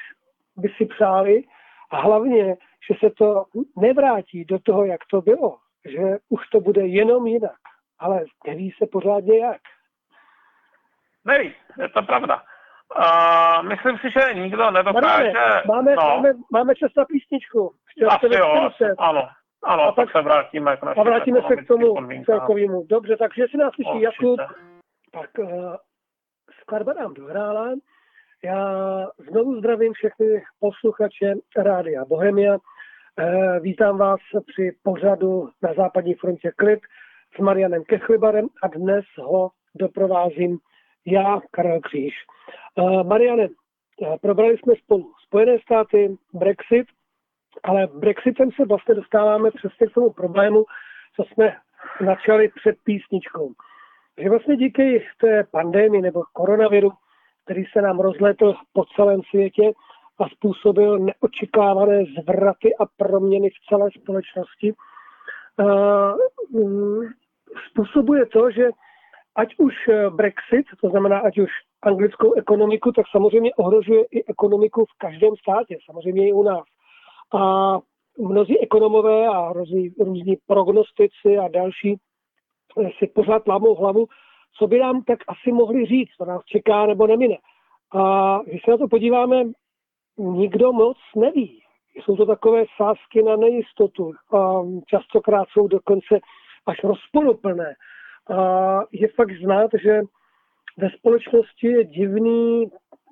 by si přáli a hlavně, že se to nevrátí do toho, jak to bylo, že už to bude jenom jinak, ale neví se pořádně jak. Neví, je to pravda. Myslím si, že nikdo nedokáže... Máme čas na písničku. Asi jo, ano, a tak se vrátíme k našim celkovému. Dobře, takže si nás slyší Jakub, tak skladba nám dohrála. Já znovu zdravím všechny posluchače Rádia Bohemia. Vítám vás při pořadu Na západní frontě klid s Marianem Kechlibarem a dnes ho doprovázím já, Karel Kříž. Mariane, probrali jsme spolu Spojené státy, Brexit, ale Brexitem se vlastně dostáváme přesně k tomu problému, co jsme začali před písničkou. Že vlastně díky té pandemii nebo koronaviru, který se nám rozletl po celém světě a způsobil neočekávané zvraty a proměny v celé společnosti, způsobuje to, že ať už Brexit, to znamená ať už anglickou ekonomiku, tak samozřejmě ohrožuje i ekonomiku v každém státě, samozřejmě i u nás. A mnozí ekonomové a různí prognostici a další si pořád lámou hlavu, co by nám tak asi mohli říct, co nás čeká nebo nemine. A když se na to podíváme, nikdo moc neví. Jsou to takové sázky na nejistotu. A častokrát jsou dokonce až rozporuplné. A je fakt znát, že ve společnosti je divný,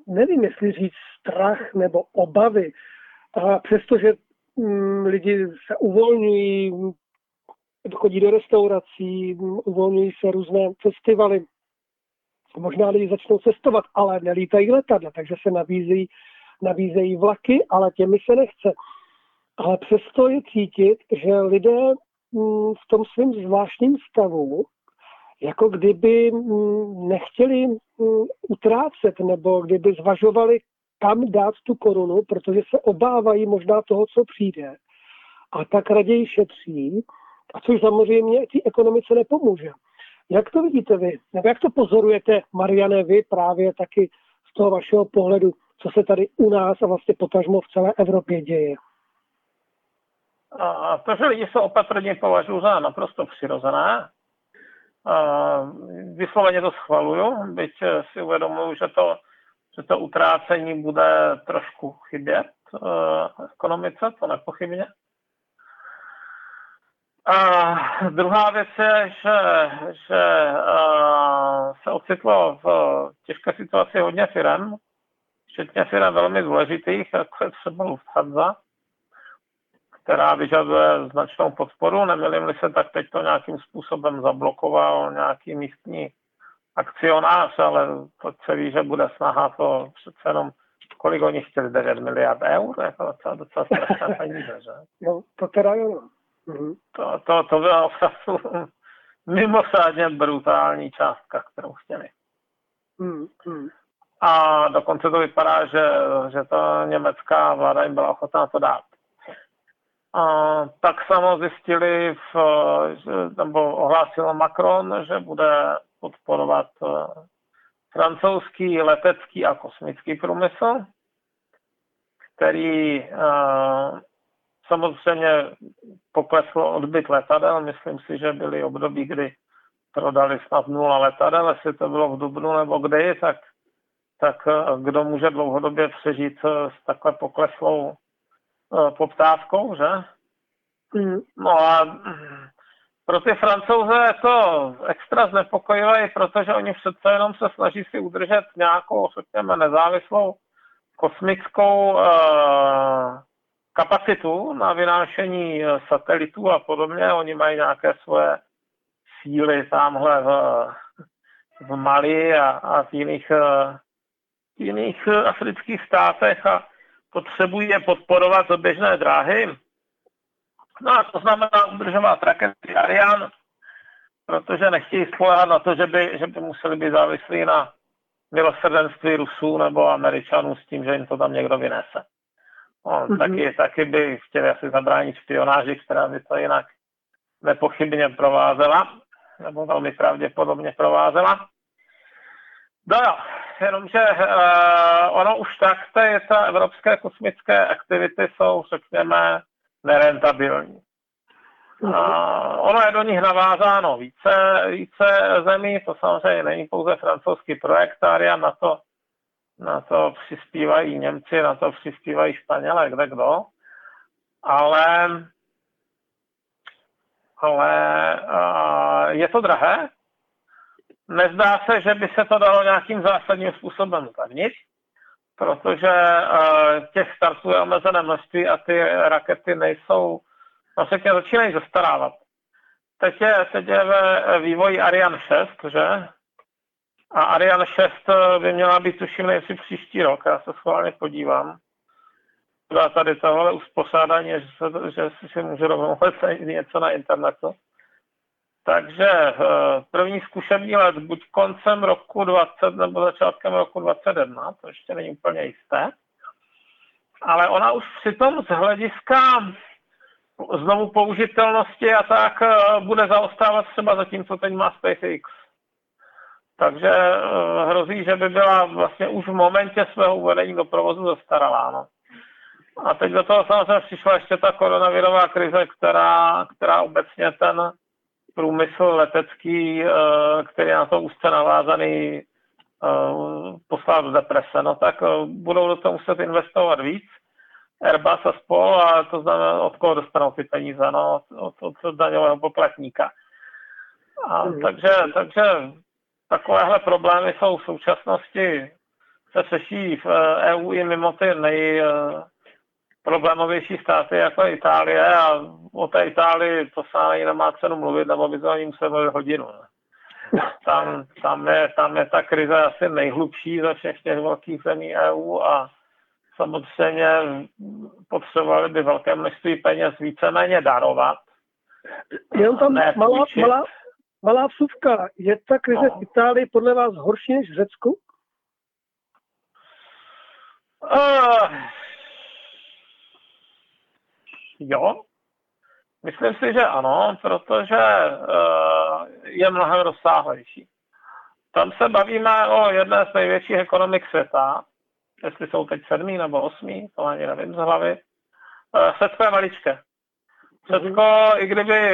nevím, jestli říct strach nebo obavy. A přestože lidi se uvolňují, chodí do restaurací, uvolňují se různé festivaly, možná lidi začnou cestovat, ale nelítají letadla, takže se nabízejí vlaky, ale těmi se nechce. Ale přesto je cítit, že lidé v tom svém zvláštním stavu, jako kdyby nechtěli utrácet, nebo kdyby zvažovali, kam dát tu korunu, protože se obávají možná toho, co přijde. A tak raději šetří, a což samozřejmě té ekonomice nepomůže. Jak to vidíte vy? Nebo jak to pozorujete, Mariane, vy právě taky z z toho vašeho pohledu, co se tady u nás a vlastně potažmo v celé Evropě děje? To, že lidi jsou opatrně, považuji za naprosto přirozené. Vysloveně to schvaluju, byť si uvědomuji, že to utrácení bude trošku chybět ekonomice, to nepochybně. A druhá věc je, že se ocitlo v těžké situaci hodně firem, včetně firem velmi důležitých, jako je třeba Lufthansa, která vyžaduje značnou podporu. Nemýlím-li se, tak teď to nějakým způsobem zablokoval nějaký místní akcionář, ale to se ví, že bude snaha to přece jenom, kolik oni chtěli, 9 miliard eur, jako docela strašné peníze, že? No, to teda jo. Mm-hmm. To byla opravdu mimořádně brutální částka, kterou chtěli. Mm-hmm. A dokonce to vypadá, že ta německá vláda jim byla ochotná to dát. Tak samo zjistili, nebo ohlásil Macron, že bude podporovat francouzský letecký a kosmický průmysl, který samozřejmě poklesl odbyt letadel. Myslím si, že byly období, kdy prodali snad 0 letadel, jestli to bylo v dubnu nebo kdy, tak kdo může dlouhodobě přežít s takhle pokleslou poptávkou, že? No a pro ty Francouze je to extra znepokojivé, protože oni přece jenom se snaží si udržet nějakou, řekněme, nezávislou kosmickou kapacitu na vynášení satelitů a podobně. Oni mají nějaké svoje síly tamhle v Mali a v jiných afrických státech a potřebují je podporovat do běžné dráhy. No a to znamená udržovat rakety Ariane, protože nechtějí spoléhat na to, že by museli být závislí na milosrdenství Rusů nebo Američanů s tím, že jim to tam někdo vynese. Taky by chtěli asi zabránit špionáži, která by to jinak nepochybně provázela, nebo velmi pravděpodobně provázela. No jo, jenomže ono už takto je, ta evropské kosmické aktivity jsou, řekněme, nerentabilní. Ono je do nich navázáno více zemí, to samozřejmě není pouze francouzský projekt Ariane, na to přispívají Němci, na to přispívají Španělé, kdekdo, ale je to drahé. Nezdá se, že by se to dalo nějakým zásadním způsobem zlevnit, protože těch startů je omezené množství a ty rakety nejsou, vlastně začínají zastarávat. Teď je ve vývoji Ariane 6, že? A Ariane 6 by měla být, tuším, nejsi příští rok, já se schválně podívám. Byla tady tohle uspořádání, že si můžu domluvit něco na internetu. Takže první zkušební let buď koncem roku 20 nebo začátkem roku 2021, to ještě není úplně jisté, ale ona už přitom z hlediska znovu použitelnosti a tak bude zaostávat třeba za tím, co teď má SpaceX. Takže hrozí, že by byla vlastně už v momentě svého uvedení do provozu zastaralá. No. A teď do toho samozřejmě přišla ještě ta koronavirová krize, která obecně ten průmysl letecký, který je na to úzce navázaný, poslal do deprese. No tak budou do toho muset investovat víc. Airbus a spol, a to znamená, od koho dostanou ty peníze, no, od daňového poplatníka. Takže takovéhle problémy jsou v současnosti, se řeší v EU i mimo ty nejproblémovější státy, jako je Itálie, a o té Itálii to se nemá cenu mluvit, nebo by to se mluvit hodinu. Tam je ta krize asi nejhlubší ze všech těch velkých zemí EU a samozřejmě potřebovali by velké množství peněz víceméně darovat. Jenom tam malá vsuvka. Je ta krize v Itálii podle vás horší než v Řecku? Jo. Myslím si, že ano, protože je mnohem rozsáhlejší. Tam se bavíme o jedné z největších ekonomik světa, jestli jsou teď 7. nebo 8, to ani nevím z hlavy. Řecko je maličké. Řecko,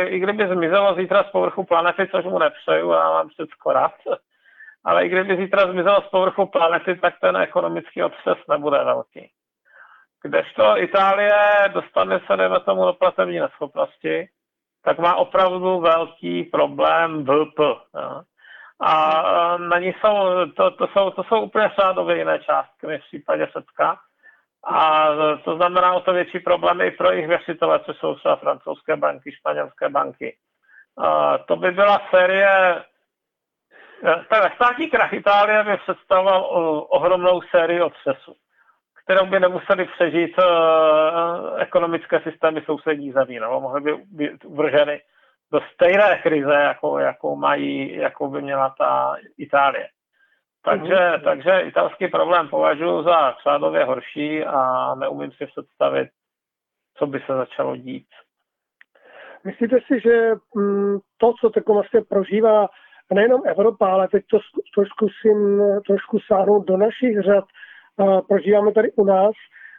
i kdyby zmizelo zítra z povrchu planety, což mu nepřeju, já mám Řecko rád, ale i kdyby zítra zmizelo z povrchu planety, tak ten ekonomický otřes nebude velký. Kdežto Itálie dostane se, dejme tomu, do platební neschopnosti, tak má opravdu velký problém VP. Ja? A na ní jsou úplně řádově jiné částky než v případě Řecka. A to znamená o to větší problémy i pro jejich věřitele, což jsou třeba francouzské banky, španělské banky. To by byla série... Takhle, státní krach Itálie by představoval ohromnou sérii otřesů, kterou by nemuseli přežít ekonomické systémy sousedních zemí, nebo mohly by být uvrženy do stejné krize, jakou by měla ta Itálie. Takže italský problém považuji za řádově horší a neumím si představit, co by se začalo dít. Myslíte si, že to, co teď vlastně prožívá nejenom Evropa, ale teď to zkusím trošku sáhnout do našich řad, prožíváme tady u nás,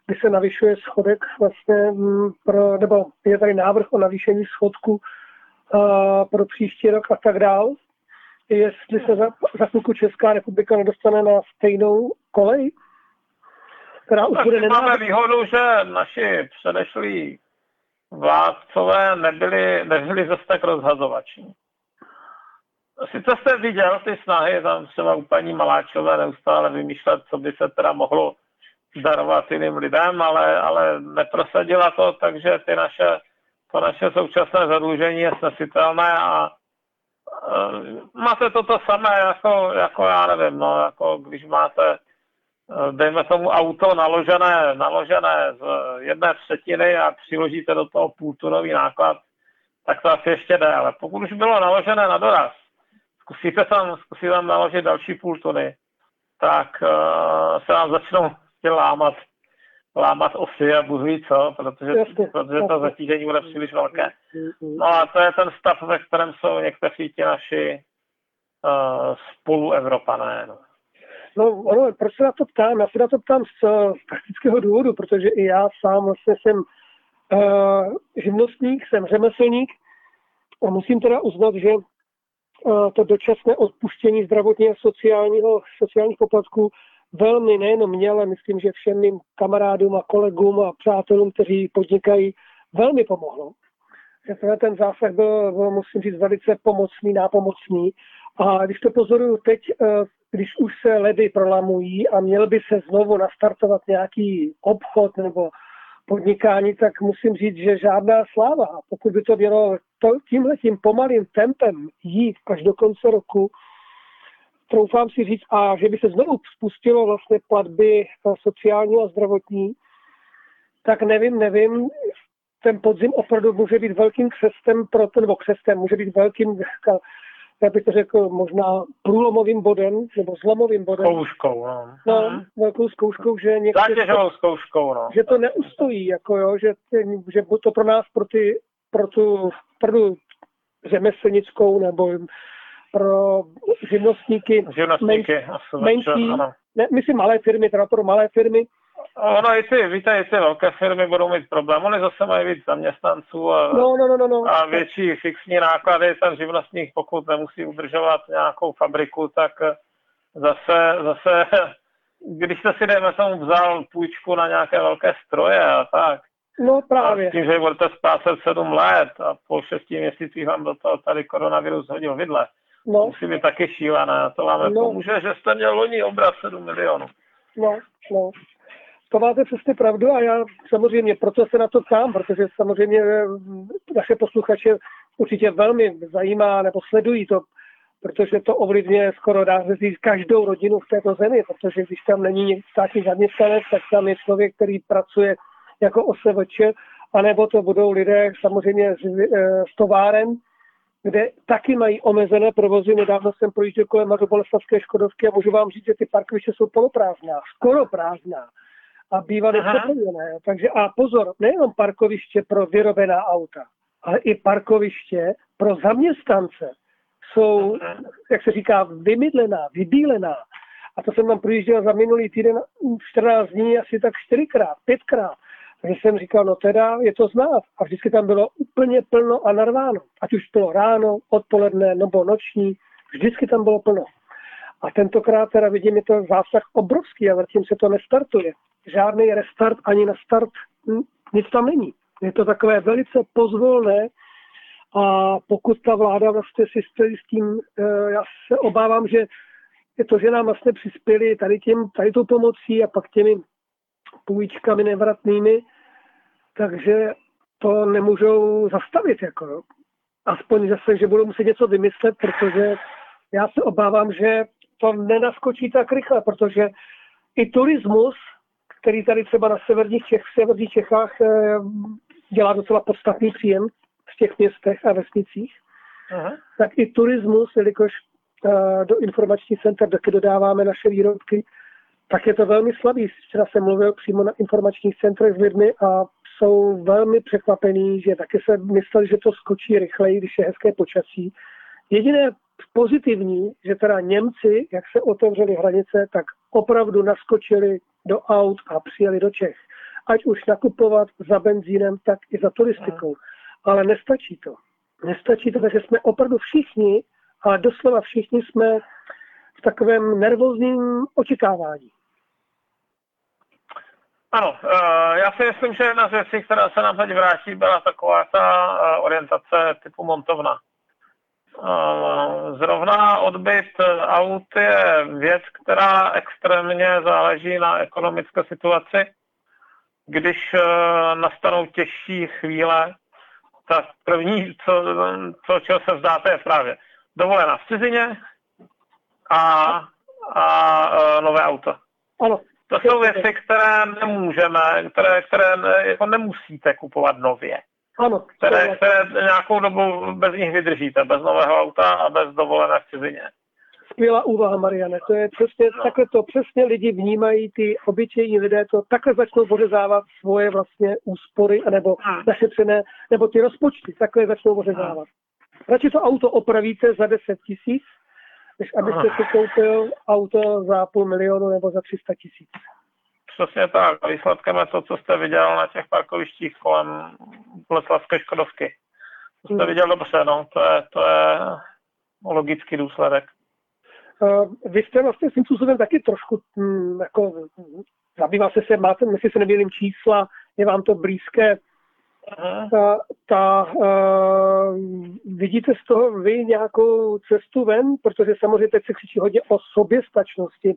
kdy se navyšuje schodek vlastně, nebo je tady návrh o navýšení schodku pro příští rok a tak dál. Jestli se za chvilku Česká republika nedostane na stejnou kolej, která už bude nenávět. Máme výhodu, že naši předešlí vládcové nebyli zase tak rozhazovační. Sice jste viděl ty snahy, tam třeba u paní Maláčové neustále vymýšlet, co by se teda mohlo darovat jiným lidem, ale neprosadila to, takže to naše současné zadlužení je snesitelné a máte toto samé, jako já nevím, jako když máte, dejme tomu, auto naložené z 1/3 a přiložíte do toho půltunový náklad, tak to asi ještě jde, ale pokud už bylo naložené na doraz, zkusíte tam naložit další půltuny, tak se vám začnou lámat osy a Bůh ví co, protože to zatížení bude příliš velké. No a to je ten stav, ve kterém jsou někteří ti naši spoluevropané. No, proč se na to ptám? Já se na to ptám z praktického důvodu, protože i já sám vlastně jsem živnostník, jsem řemeslník a musím teda uznat, že to dočasné odpuštění zdravotního a sociálních poplatků velmi nejenom mě, ale myslím, že všem mým kamarádům a kolegům a přátelům, kteří podnikají, velmi pomohlo. Že ten zásah byl, musím říct, velice pomocný, nápomocný. A když to pozoruju teď, když už se ledy prolamují a měl by se znovu nastartovat nějaký obchod nebo podnikání, tak musím říct, že žádná sláva. Pokud by to mělo tímhletím pomalým tempem jít až do konce roku, troufám si říct, a že by se znovu spustilo vlastně platby sociálního a zdravotní, tak nevím, ten podzim opravdu může být velkým křestem může být velkým, já bych to řekl, možná průlomovým bodem, nebo zlomovým bodem. Zkouškou, no. No, velkou zkouškou, že zátěžovou zkouškou, no. Že to neustojí, že to pro nás, pro tu prdu řemeslnickou, nebo pro živnostníky menší, myslím malé firmy, teda pro malé firmy. Ono i ty velké firmy budou mít problém, oni zase mají víc zaměstnanců a, a větší fixní náklady, ten živnostník, pokud nemusí udržovat nějakou fabriku, tak zase když jste si vzal půjčku na nějaké velké stroje a tak, no právě. A tím, že budete splácet 7 let a po 6 měsících vám do toho tady koronavirus hodil vidle. No. Musí být taky šílené. To vám nepomůže, že jste měl loni obrat 7 milionů. No. To máte přesně pravdu a já samozřejmě proto se na to ptám, protože samozřejmě naše posluchače určitě velmi zajímá nebo sledují to, protože to ovlivňuje skoro dá se říct každou rodinu v této zemi, protože když tam není státní zaměstnanec, tak tam je člověk, který pracuje jako OSVČ, anebo to budou lidé samozřejmě s továren, kde taky mají omezené provozy. Nedávno jsem projížděl kolem Mladoboleslavské Škodovky a můžu vám říct, že ty parkoviště jsou poloprázdná, skoro prázdná a bývaly přeplněné. Takže a pozor, nejenom parkoviště pro vyrobená auta, ale i parkoviště pro zaměstnance jsou, jak se říká, vymydlená, vybílená. A to jsem tam projížděl za minulý týden 14 dní asi tak 4x, 5x. Takže jsem říkal, no teda je to znát. A vždycky tam bylo úplně plno a narváno. Ať už bylo ráno, odpoledne nebo noční, vždycky tam bylo plno. A tentokrát teda vidím, je to zásah obrovský a zatím se to nestartuje. Žádný restart ani na start, nic tam není. Je to takové velice pozvolné a pokud ta vláda vlastně si stojí s tím, já se obávám, že je to, že nám vlastně přispěli tady tou pomocí a pak těmi půjčkami nevratnými, takže to nemůžou zastavit. Jako. Aspoň zase, že budou muset něco vymyslet, protože já se obávám, že to nenaskočí tak rychle, protože i turismus, který tady třeba na severních Čechách dělá docela podstatný příjem v těch městech a vesnicích, aha, tak i turismus, jelikož do informačních center taky dodáváme naše výrobky, tak je to velmi slabý. Včera jsem mluvil přímo na informačních centrech s lidmi a jsou velmi překvapení, že taky se mysleli, že to skočí rychleji, když je hezké počasí. Jediné pozitivní, že teda Němci, jak se otevřely hranice, tak opravdu naskočili do aut a přijeli do Čech. Ať už nakupovat za benzínem, tak i za turistikou. Ale nestačí to. Nestačí to, takže jsme opravdu všichni, ale doslova všichni jsme v takovém nervózním očekávání. Ano, já si myslím, že jedna z věcí, která se nám teď vrátí, byla taková ta orientace typu montovna. Zrovna odbyt aut je věc, která extrémně záleží na ekonomické situaci. Když nastanou těžší chvíle, tak první, čeho se vzdáte, je právě dovolená v cizině a nové auto. Ano. To jsou věci, které nemůžeme, které jako nemusíte kupovat nově. Ano. Které nějakou dobu bez nich vydržíte, bez nového auta a bez dovolené v cizině. Skvělá úvaha, Mariane, to je přesně, no, takhle to přesně lidi vnímají, ty obyčejní lidé to takhle začnou ořezávat svoje vlastně úspory, anebo našetřené, nebo ty rozpočty, takhle začnou ořezávat. Radši to auto opravíte za 10 000, než abyste si koupil auto za 500 000 nebo za 300 000. Přesně tak. Výsledkem je to, co jste viděl na těch parkovištích kolem Boleslavské Škodovky. To jste viděl dobře, no. To je logický důsledek. Vy jste vlastně s tím způsobem taky trošku, zabývá se, máte, jestli se nevělím čísla, je vám to blízké. Vidíte z toho vy nějakou cestu ven, protože samozřejmě teď se křičí hodně o soběstačnosti,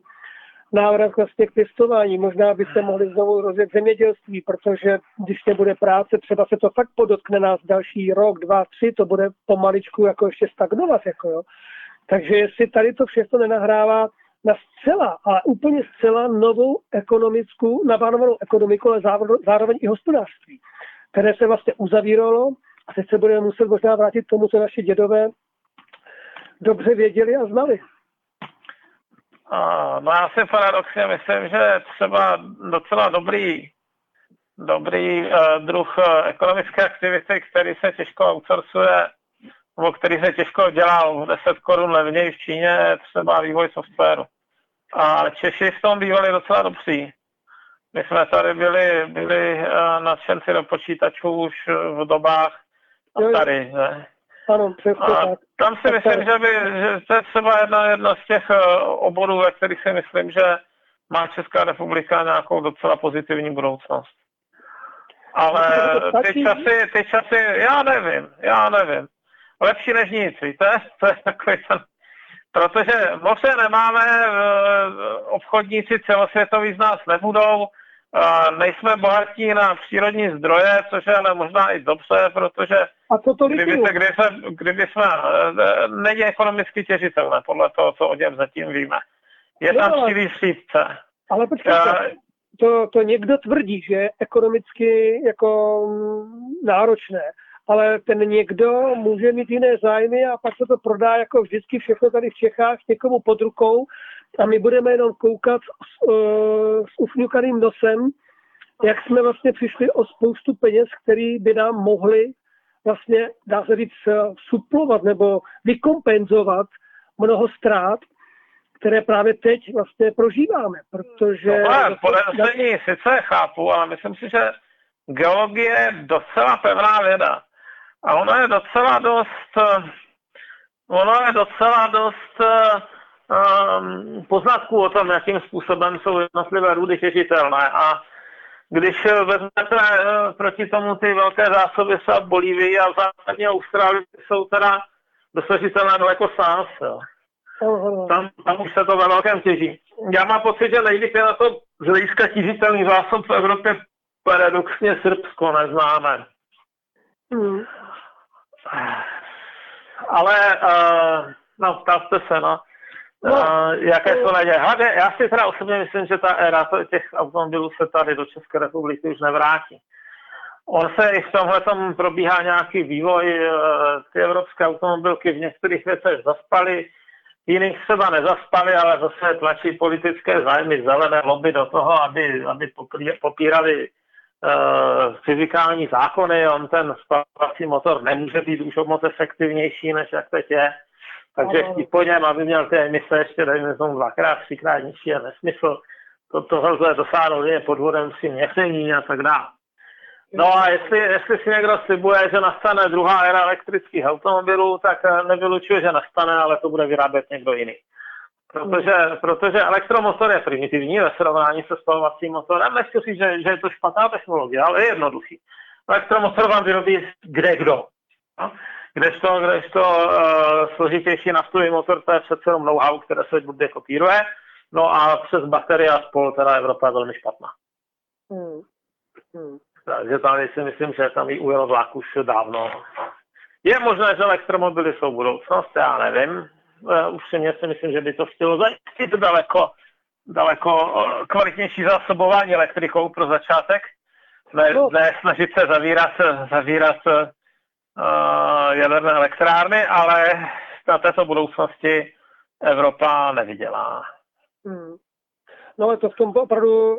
návrat vlastně k pěstování, možná byste mohli znovu rozjet zemědělství, protože když nebude práce, třeba se to fakt podotkne nás další rok, 2, 3, to bude pomaličku jako ještě stagnovat, jako jo. Takže jestli tady to všechno nenahrává na zcela, ale úplně zcela novou ekonomickou, naplánovanou ekonomiku, ale zároveň i hospodářství, které se vlastně uzavíralo a teď se budeme muset možná vrátit k tomu, co naši dědové dobře věděli a znali. No já si paradoxně myslím, že třeba docela dobrý druh ekonomické aktivity, který se těžko dělal 10 korun levněji v Číně, je třeba vývoj softwaru. A Češi v tom bývali docela dobří. My jsme tady byli nadšenci do počítačů už v dobách Atari, ne? Ano, přesně tak. Tam si myslím, že to je třeba jedna z těch oborů, ve kterých si myslím, že má Česká republika nějakou docela pozitivní budoucnost. Ale ty časy, já nevím. Lepší než nic, víte? To je takový ten... Protože moc je nemáme, obchodníci celosvětoví z nás nebudou, nejsme bohatí na přírodní zdroje, což je ale možná i dobře, protože kdyby jsme není ekonomicky těžitelné, podle toho, co o něm zatím víme. Je tam příliš sípce. Ale počkejte, to někdo tvrdí, že je ekonomicky jako náročné, ale ten někdo může mít jiné zájmy a pak se to prodá jako vždycky všechno tady v Čechách někomu pod rukou a my budeme jenom koukat s ufňukaným nosem, jak jsme vlastně přišli o spoustu peněz, který by nám mohli vlastně, dá se říct, suplovat nebo vykompenzovat mnoho ztrát, které právě teď vlastně prožíváme, protože... No, podezření sice chápu, ale myslím si, že geologie je docela pevná věda. A ono je docela dost... poznatků o tom, jakým způsobem jsou jednotlivé rudy těžitelné. A když vezmete proti tomu ty velké zásoby se Bolívii a západní Austrálii jsou teda dosažitelné daleko sám. Tam už se to ve velkém těží. Já mám pocit, že nejlíp je na to z hlediska těžitelných zásob v Evropě paradoxně Srbsko, neznáme. Ale ptávte se, jaké jsou naděje. Hlavně, já si teda osobně myslím, že ta éra těch automobilů se tady do České republiky už nevrátí. On se i v tomhle tom probíhá nějaký vývoj. Ty evropské automobilky v některých věcech zaspaly, jiných třeba nezaspaly, ale zase tlačí politické zájmy, zelené lobby do toho, aby popírali fyzikální zákony. On ten spalovací motor nemůže být už moc efektivnější, než jak teď je. Takže chtít po něm, aby měl ty emise ještě dvakrát, třikrát nižší, je nesmysl. Tohle lze dosáhnout je podvodem si měření a tak dále. No a jestli si někdo slibuje, že nastane druhá éra elektrických automobilů, tak nevylučuje, že nastane, ale to bude vyrábět někdo jiný. Protože elektromotor je primitivní ve srovnání se spalovacím motorem. Nechci říct, že je to špatná technologie, ale je jednoduchý. Elektromotor vám vyrobí kdekdo. No? Kdežto složitější naftový motor, to je přece jenom know-how, které se blbě kopíruje. No a přes baterie a spol teda Evropa je velmi špatná. Takže tady si myslím, že tam jí ujel vlak už dávno. Je možné, že elektromobily jsou budoucnost, já nevím. Upřímně si myslím, že by to chtělo zajistit daleko kvalitnější zásobování elektrikou pro začátek. Ne snažit se zavírat jaderné elektrárny, ale na této budoucnosti Evropa nevydělá. No ale to v tom opravdu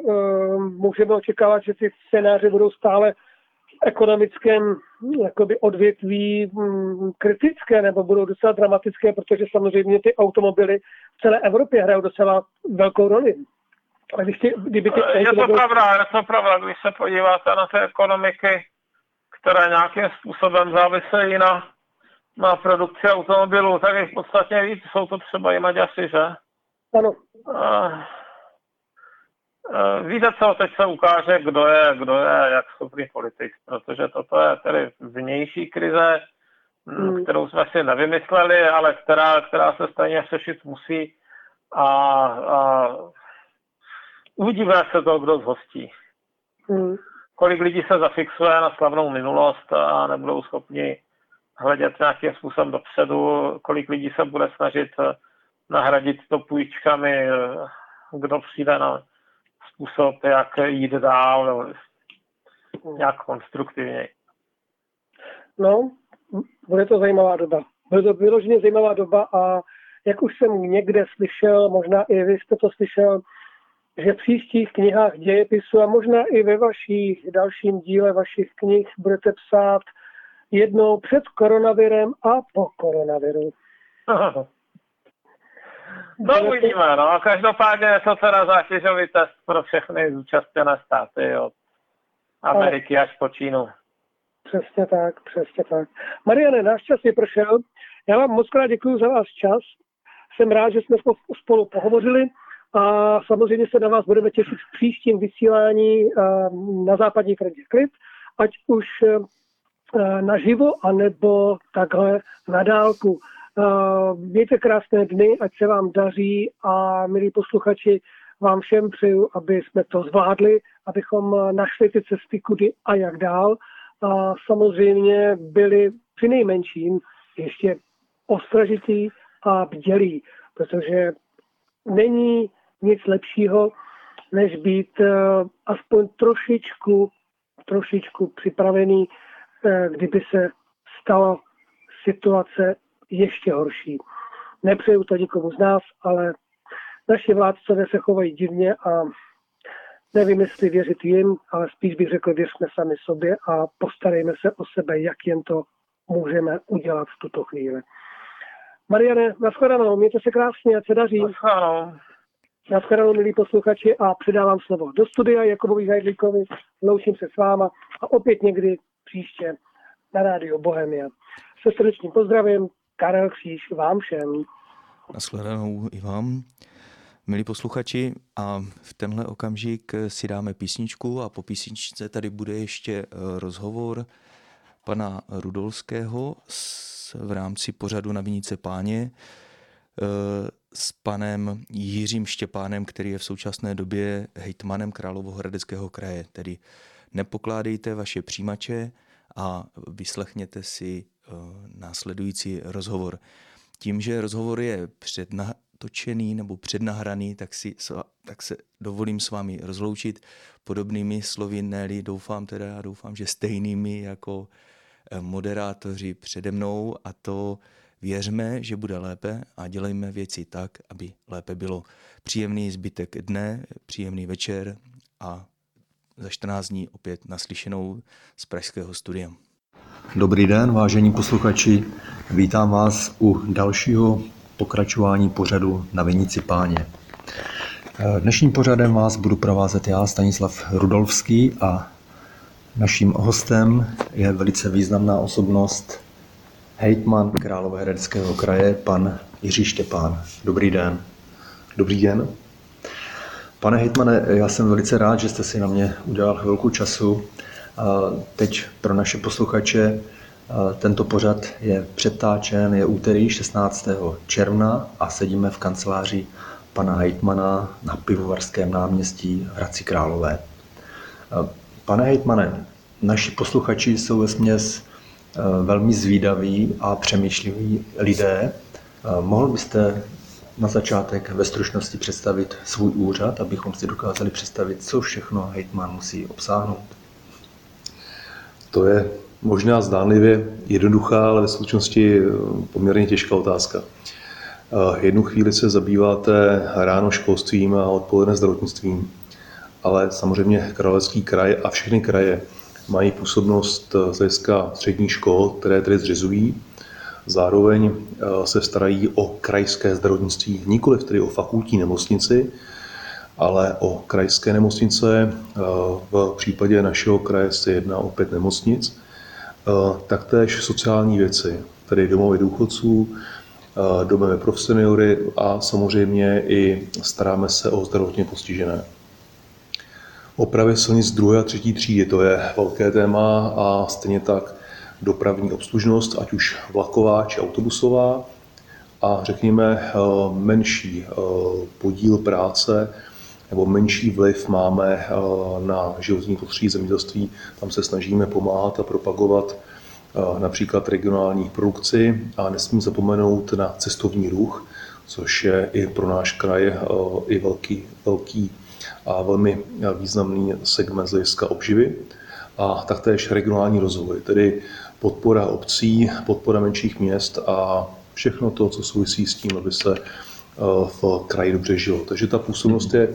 můžeme očekávat, že ty scénáře budou stále v ekonomickém jakoby odvětví kritické nebo budou docela dramatické, protože samozřejmě ty automobily v celé Evropě hrajou docela velkou roli. A je to pravda, když se podíváte na ty ekonomiky, které nějakým způsobem závisejí na produkci automobilů, tak je v podstatě víc, jsou to třeba i Maďaři, že? Ano. Víte co, teď se ukáže, kdo je jak schopný politik, protože toto je tedy vnější krize, kterou jsme si nevymysleli, ale která se stejně řešit musí a uvidíme se to, kdo zhostí. Kolik lidí se zafixuje na slavnou minulost a nebudou schopni hledět nějakým způsobem dopředu, kolik lidí se bude snažit nahradit to půjčkami, kdo přijde na způsob, jak jít dál, nějak konstruktivně. No, bude to zajímavá doba. Bude to vyloženě zajímavá doba a jak už jsem někde slyšel, možná i vy jste to slyšel, že v příštích knihách dějepisu a možná i ve vašich dalším díle vašich knih budete psát jednou před koronavirem a po koronaviru. Aha. No uvidíme, no. Každopádně je to teda zátěžový test pro všechny zúčastněné státy od Ameriky až po Čínu. Přesně tak. Mariane, náš čas vypršel. Já vám moc krát děkuju za váš čas. Jsem rád, že jsme spolu pohovořili a samozřejmě se na vás budeme těšit v příštím vysílání Na západní frontě klid, ať už naživo, anebo takhle na dálku. Mějte krásné dny, ať se vám daří a milí posluchači, vám všem přeju, aby jsme to zvládli, abychom našli ty cesty kudy a jak dál. A samozřejmě byli při nejmenším ještě ostražití a bdělí, protože není nic lepšího, než být aspoň trošičku připravený, kdyby se stala situace ještě horší. Nepřeju to nikomu z nás, ale naši vládcové se chovají divně a nevím, jestli věřit jim, ale spíš bych řekl, věřme sami sobě a postarejme se o sebe, jak jen to můžeme udělat v tuto chvíli. Mariane, nashledanou, mějte se krásně, ať se daří. Nashledanou, milí posluchači, a předávám slovo do studia Jakubovi Žajdlíkovi, loučím se s váma a opět někdy příště na Rádiu Bohemia. Se srdečným pozdravím, Karel Kříž, vám všem. Nashledanou i vám. Milí posluchači, a v tenhle okamžik si dáme písničku a po písničce tady bude ještě rozhovor pana Rudolfského v rámci pořadu Na vinici páně s panem Jiřím Štěpánem, který je v současné době hejtmanem Královéhradeckého kraje. Tedy nepokládejte vaše přijímače a vyslechněte si následující rozhovor. Tím, že rozhovor je přednatočený nebo přednahraný, tak se dovolím s vámi rozloučit podobnými slovy, ne-li doufám, že stejnými jako moderátoři přede mnou, a to věřme, že bude lépe a dělejme věci tak, aby lépe bylo. Příjemný zbytek dne, příjemný večer a za 14 dní opět naslyšenou z pražského studia. Dobrý den, vážení posluchači, vítám vás u dalšího pokračování pořadu Na vinici páně. Dnešním pořadem vás budu provázet já, Stanislav Rudolfský, a naším hostem je velice významná osobnost, hejtman Královéhradeckého kraje, pan Jiří Štěpán. Dobrý den. Dobrý den. Pane hejtmane, já jsem velice rád, že jste si na mě udělal chvilku času. Teď pro naše posluchače tento pořad je přetáčen, je úterý 16. června a sedíme v kanceláři pana hejtmana na Pivovarském náměstí v Hradci Králové. Pane hejtmane, naši posluchači jsou vesměs velmi zvídaví a přemýšliví lidé. Mohl byste na začátek ve stručnosti představit svůj úřad, abychom si dokázali představit, co všechno hejtman musí obsáhnout? To je možná zdánlivě jednoduchá, ale ve skutečnosti poměrně těžká otázka. Jednu chvíli se zabýváte ráno školstvím a odpoledne zdravotnictvím. Ale samozřejmě Královéhradecký kraj a všechny kraje mají působnost z hlediska středních škol, které tedy zřizují. Zároveň se starají o krajské zdravotnictví, nikoliv tedy o fakultní nemocnici, ale o krajské nemocnice. V případě našeho kraje se jedná o 5 nemocnic. Taktéž sociální věci, tedy domovy důchodců, domovy pro seniory a samozřejmě i staráme se o zdravotně postižené. Opravy silnic 2. a 3. třídy, to je velké téma, a stejně tak dopravní obslužnost, ať už vlaková či autobusová, a řekněme menší podíl práce nebo menší vliv máme na životní prostředí zemědělství. Tam se snažíme pomáhat a propagovat například regionální produkci a nesmím zapomenout na cestovní ruch, což je i pro náš kraj i velký a velmi významný segment z hlediska obživy, a taktéž regionální rozvoj, tedy podpora obcí, podpora menších měst a všechno to, co souvisí s tím, aby se v kraji dobře žilo. Takže ta působnost je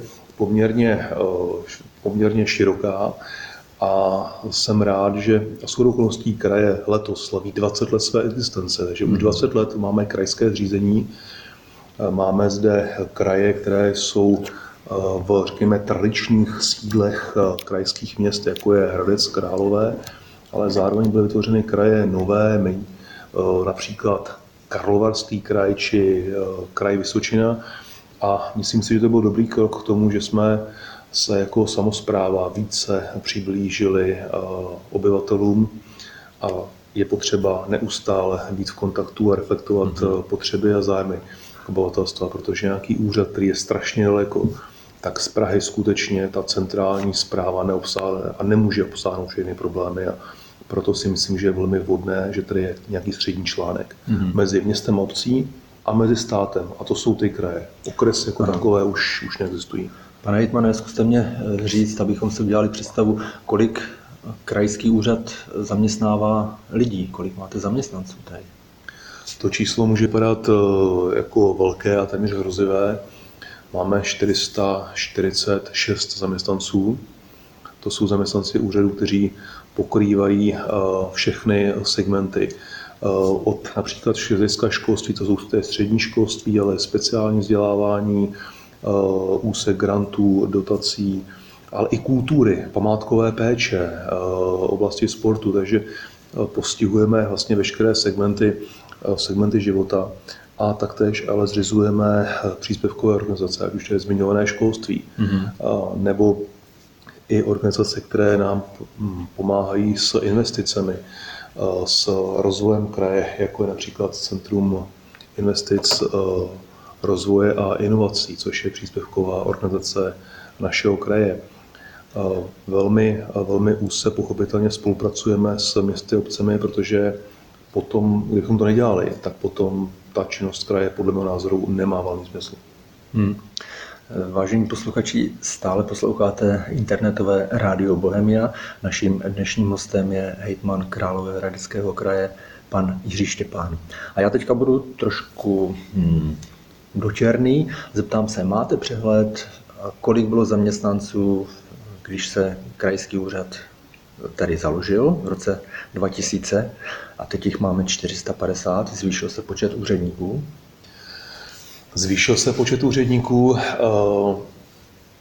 poměrně široká a jsem rád, že shodou okolností kraje letos slaví 20 let své existence, takže už 20 let máme krajské zřízení, máme zde kraje, které jsou v, řekněme, tradičních sídlech krajských měst, jako je Hradec, Králové, ale zároveň byly vytvořeny kraje nové, například Karlovarský kraj či kraj Vysočina, a myslím si, že to byl dobrý krok k tomu, že jsme se jako samospráva více přiblížili obyvatelům a je potřeba neustále být v kontaktu a reflektovat potřeby a zájmy obyvatelstva, protože nějaký úřad, který je strašně daleko, tak z Prahy skutečně ta centrální správa neobsáhne a nemůže obsáhnout všechny problémy, a proto si myslím, že je velmi vhodné, že tady je nějaký střední článek mezi městem a obcí a mezi státem, a to jsou ty kraje. Okresy jako takové už neexistují. Pane hejtmane, zkuste mě říct, abychom si udělali představu, kolik krajský úřad zaměstnává lidí, kolik máte zaměstnanců tady? To číslo může padat jako velké a téměř hrozivé. Máme 446 zaměstnanců. To jsou zaměstnanci úřadu, kteří pokrývají všechny segmenty od například hlediska školství, to jsou střední školství, ale speciální vzdělávání, úsek grantů, dotací, ale i kultury, památkové péče, oblasti sportu, takže postihujeme vlastně veškeré segmenty života a taktéž ale zřizujeme příspěvkové organizace, ať už to je zmiňované školství, nebo i organizace, které nám pomáhají s investicemi, s rozvojem kraje, jako je například Centrum investic rozvoje a inovací, což je příspěvková organizace našeho kraje. Velmi úzce pochopitelně spolupracujeme s městy a obcemi, protože potom, kdybychom to nedělali, tak potom ta činnost kraje podle mého názoru nemá velmi smysl. Vážení posluchači, stále posloucháte internetové Rádio Bohemia. Naším dnešním hostem je hejtman Královéhradeckého kraje, pan Jiří Štěpán. A já teďka budu trošku dočerný. Zeptám se, máte přehled, kolik bylo zaměstnanců, když se krajský úřad tady založil v roce 2000 a teď jich máme 450, zvýšil se počet úředníků? Zvýšil se počet úředníků.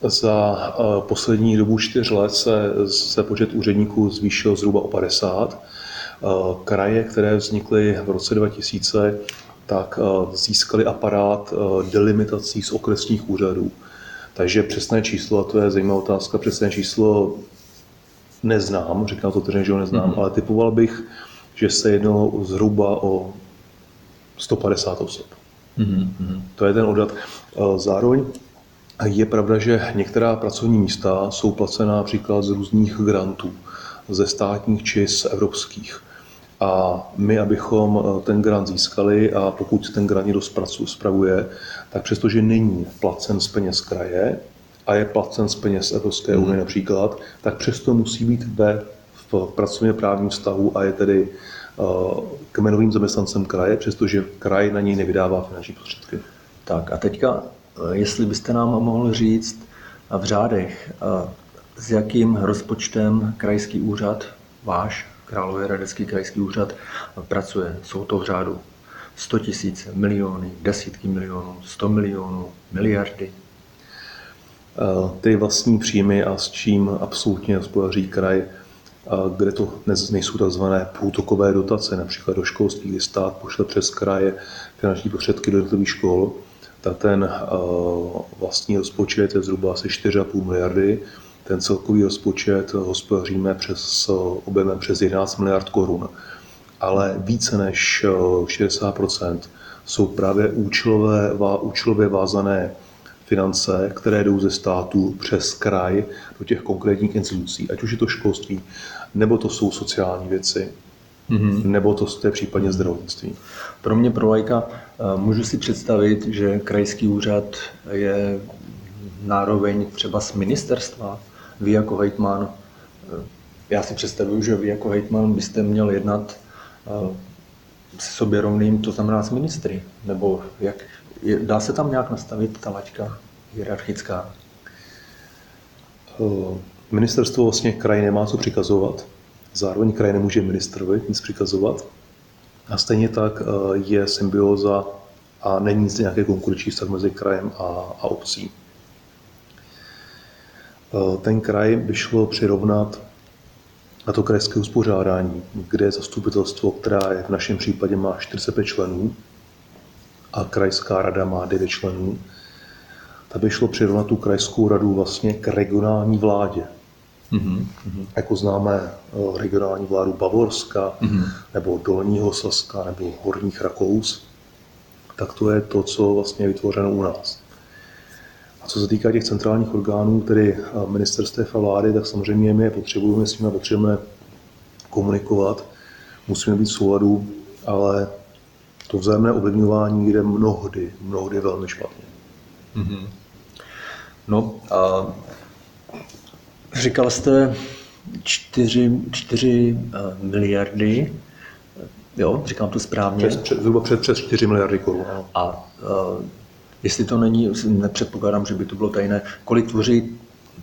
Za poslední dobu 4 let se počet úředníků zvýšil zhruba o 50. Kraje, které vznikly v roce 2000, tak získali aparát delimitací z okresních úřadů. Takže přesné číslo, a to je zajímavá otázka, přesné číslo neznám, říkám to tedy, že ho neznám, ale typoval bych, že se jednalo zhruba o 150 osob. To je ten odhad. Zároveň je pravda, že některá pracovní místa jsou placená například z různých grantů, ze státních či z evropských. A my, abychom ten grant získali a pokud ten grant někdo spravuje, tak přestože není placen z peněz kraje a je placen z peněz Evropské unie například, tak přesto musí být v pracovně právním vztahu a je tedy kmenovým zaměstnancem kraje, přestože kraj na něj nevydává finanční prostředky. Tak a teďka, jestli byste nám mohl říct v řádech, s jakým rozpočtem krajský úřad, váš Královéhradecký krajský úřad, pracuje. Jsou to v řádu 100 tisíc, miliony, desítky milionů, 100 milionů, miliardy. Ty vlastní příjmy a s čím absolutně hospodaří kraj, kde to nejsou tzv. Průtokové dotace, například do školství, kdy stát pošle přes kraje finanční prostředky do jednotlivých škol, tak ten vlastní rozpočet je zhruba asi 4,5 miliardy. Ten celkový rozpočet hospodaříme s objemem přes 11 miliard korun. Ale více než 60% jsou právě účelově vázané finance, které jdou ze státu přes kraj do těch konkrétních institucí, ať už je to školství, nebo to jsou sociální věci, nebo to je případně zdravotnictví. Pro mě, pro laika, můžu si představit, že krajský úřad je nároveň třeba z ministerstva. Vy jako hejtman, já si představuju, že vy jako hejtman byste měl jednat se sobě rovným, to znamená s ministry, nebo jak? Dá se tam nějak nastavit ta laťka hierarchická? Ministerstvo vlastně kraj nemá co přikazovat. Zároveň kraj nemůže ministrovi nic přikazovat. A stejně tak je symbióza a není nic nějaké konkurenční vztah mezi krajem a obcí. Ten kraj by šlo přirovnat na to krajské uspořádání, kde je zastupitelstvo, která je v našem případě má 45 členů, a krajská rada má 9 členů, tak by šlo přirovnat tu krajskou radu vlastně k regionální vládě. Jako známe regionální vládu Bavorska, nebo Dolního Saska, nebo Horních Rakous, tak to je to, co vlastně je vytvořeno u nás. A co se týká těch centrálních orgánů, tedy ministerstev a vlády, tak samozřejmě my je potřebujeme, s nimi potřebujeme komunikovat, musíme být v souladu, ale to vzájemné ovlivňování jde mnohdy velmi špatně. No a říkal jste 4 miliardy, jo, říkám to správně? Zhruba přes 4 miliardy korun. A jestli to není, nepředpokládám, že by to bylo tajné, kolik tvoří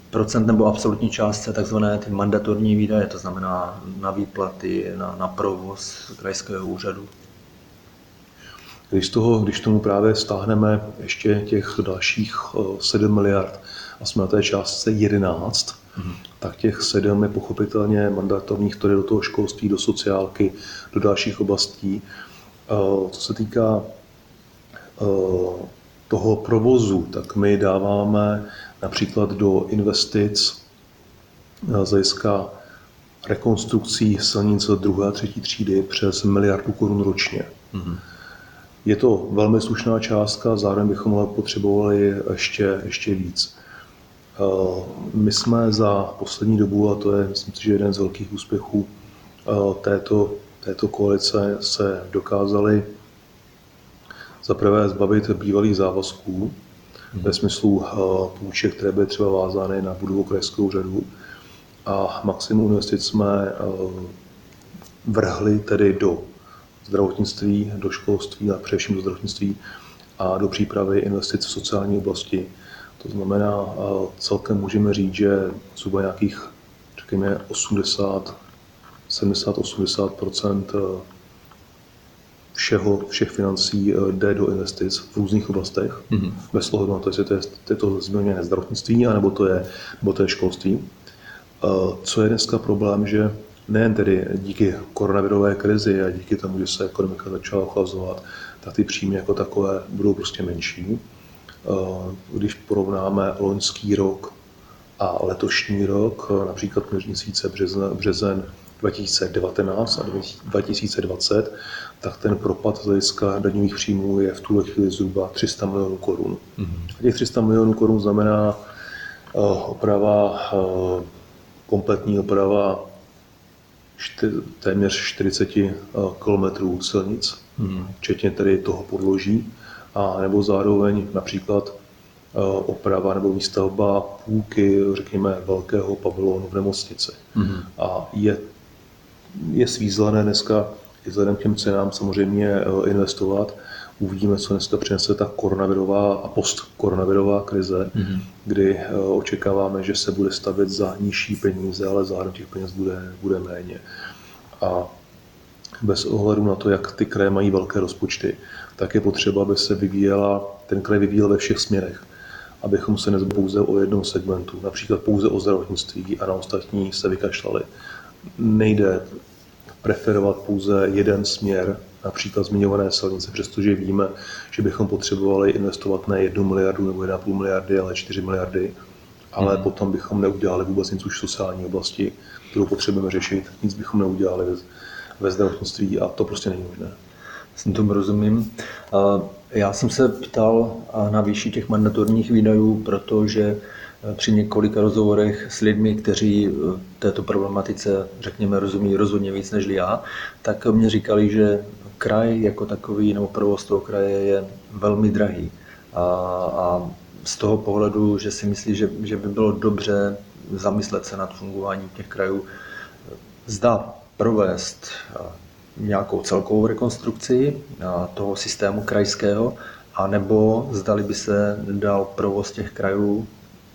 procent nebo absolutní částce takzvané ty mandatorní výdaje, to znamená na výplaty, na provoz krajského úřadu. Když tomu právě stáhneme ještě těch dalších 7 miliard a jsme na té částce 11, tak těch 7 je pochopitelně mandatorních, které do toho školství, do sociálky, do dalších oblastí. Co se týká toho provozu, tak my dáváme například do investic z hlediska rekonstrukcí silnic 2. a 3. třídy přes 1 miliardu korun ročně. Je to velmi slušná částka, zároveň bychom ale potřebovali ještě víc. My jsme za poslední dobu, a to je, myslím si, že jeden z velkých úspěchů této koalice, se dokázali zaprvé zbavit bývalých závazků, ve smyslu půjček, které byly třeba vázány na budovu krajského úřadu. A maximum investic jsme vrhli tedy do zdravotnictví, do školství, a především do zdravotnictví a do přípravy investic v sociální oblasti. To znamená, celkem můžeme říct, že zhruba nějakých, řekněme, 70-80% všech financí jde do investic v různých oblastech, bez ohledu na to, jestli to je to změněné zdravotnictví, anebo to je školství. Co je dneska problém, že nejen tedy díky koronavirové krizi a díky tomu, že se ekonomika začala ochlazovat, tak ty příjmy jako takové budou prostě menší. Když porovnáme loňský rok a letošní rok, například měsíce březen 2019 a 2020, tak ten propad z hlediska daňových příjmů je v tuhle chvíli zhruba 300 milionů korun. A těch 300 milionů korun znamená kompletní oprava téměř 40 kilometrů silnic, včetně tedy toho podloží, a nebo zároveň například oprava nebo výstavba půlky, řekněme, velkého pavilonu v nemocnici. A je svízelné dneska i vzhledem k těm cenám samozřejmě investovat. Uvidíme, co dneska přinese ta koronavirová a postkoronavirová krize, kdy očekáváme, že se bude stavět za nižší peníze, ale zároveň těch peněz bude méně. A bez ohledu na to, jak ty kraje mají velké rozpočty, tak je potřeba, aby se ten kraj vyvíjel ve všech směrech. Abychom se nezbavili pouze o jednom segmentu, například pouze o zdravotnictví, a na ostatní se vykašlali. Nejde preferovat pouze jeden směr, například zmiňované silnice, přestože víme, že bychom potřebovali investovat ne 1 miliardu nebo 1,5 miliardy, ale 4 miliardy, ale potom bychom neudělali vůbec nic už v sociální oblasti, kterou potřebujeme řešit, nic bychom neudělali ve zdravotnictví, a to prostě není možné. Jsem tomu rozumím. Já jsem se ptal na výši těch mandatorních výdajů, protože při několika rozhovorech s lidmi, kteří této problematice, řekněme, rozumí rozhodně víc než já, tak mě říkali, že kraj jako takový nebo provoz toho kraje je velmi drahý. A z toho pohledu, že si myslí, že by bylo dobře zamyslet se nad fungováním těch krajů, zda provést nějakou celkovou rekonstrukci toho systému krajského, anebo zdali by se dal provoz těch krajů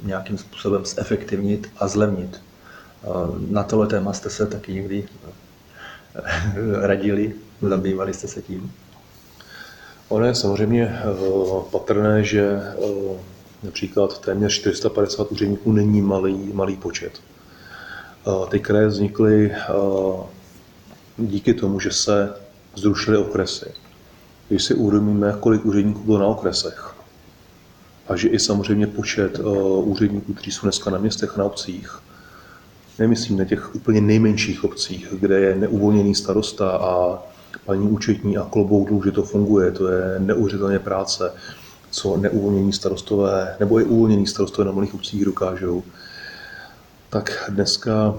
nějakým způsobem zefektivnit a zlevnit. Na tohle téma jste se taky někdy radili, zabývali jste se tím? Ono je samozřejmě patrné, že například téměř 450 úředníků není malý počet. Ty kraje vznikly díky tomu, že se zrušily okresy. Když si uvědomíme, kolik úředníků bylo na okresech, a že i samozřejmě počet úředníků, kteří jsou dneska na městech a na obcích, nemyslím na těch úplně nejmenších obcích, kde je neuvolněný starosta a paní účetní a klobouk dolů, že to funguje, to je neuvěřitelně práce, co neuvolnění starostové, nebo i uvolnění starostové na malých obcích dokážou. Tak dneska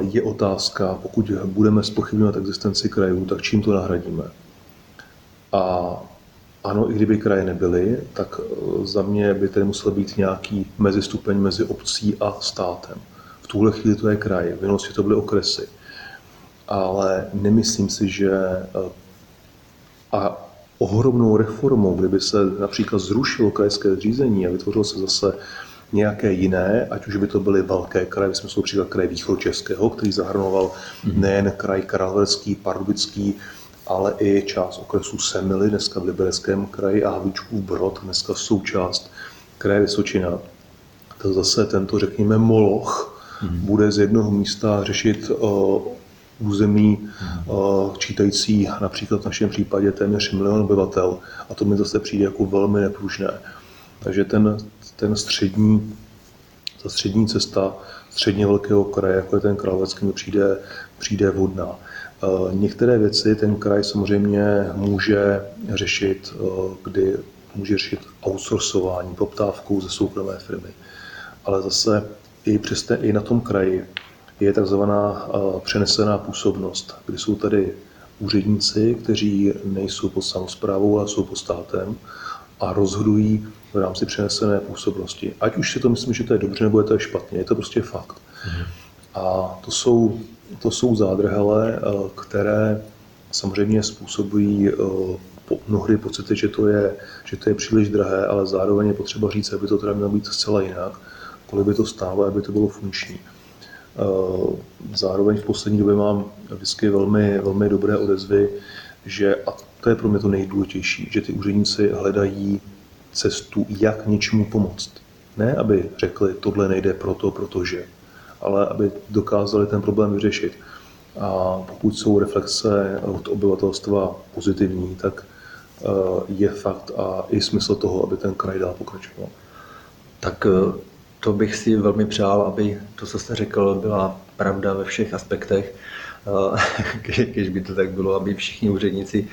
je otázka, pokud budeme zpochybňovat existenci krajů, tak čím to nahradíme. A ano, i kdyby kraje nebyly, tak za mě by tady musel být nějaký mezistupeň mezi obcí a státem. V tuhle chvíli to je kraje, v minulosti to byly okresy. Ale nemyslím si, že a ohromnou reformou, kdyby se například zrušilo krajské zřízení a vytvořilo se zase nějaké jiné, ať už by to byly velké kraje, myslím, jsou příklad kraj Východočeského, který zahrnoval nejen kraj Královéhradecký, Pardubický, ale i část okresu Semily, dneska v Libereckém kraji, a Havlíčkův Brod, dneska součást kraje Vysočina. Tak zase tento, řekněme, moloch bude z jednoho místa řešit území čítající například v našem případě téměř 1 milion obyvatel. A to mi zase přijde jako velmi nepružné. Takže ta střední cesta středně velkého kraje, jako je ten Královéhradecký, mi přijde vhodná. Některé věci ten kraj samozřejmě může řešit, kdy může řešit outsourcování, poptávkou ze soukromé firmy. Ale zase i na tom kraji je takzvaná přenesená působnost, kdy jsou tady úředníci, kteří nejsou pod samosprávou, ale jsou pod státem a rozhodují v rámci přenesené působnosti. Ať už si to myslím, že to je dobře, nebo je to špatně, je to prostě fakt. A to jsou zádrhele, které samozřejmě způsobují mnohdy pocity, že to je příliš drahé, ale zároveň je potřeba říct, aby to teda mělo být zcela jinak, kolik by to stálo, aby to bylo funkční. Zároveň v poslední době mám vždycky velmi, velmi dobré odezvy, že, a to je pro mě to nejdůležitější, že ty úředníci hledají cestu, jak něčemu pomoct. Ne, aby řekli, tohle nejde proto, protože, ale aby dokázali ten problém vyřešit. A pokud jsou reflexe od obyvatelstva pozitivní, tak je fakt a i smysl toho, aby ten kraj dál pokračoval. Tak to bych si velmi přál, aby to, co jste řekl, byla pravda ve všech aspektech. Když by to tak bylo, aby všichni úředníci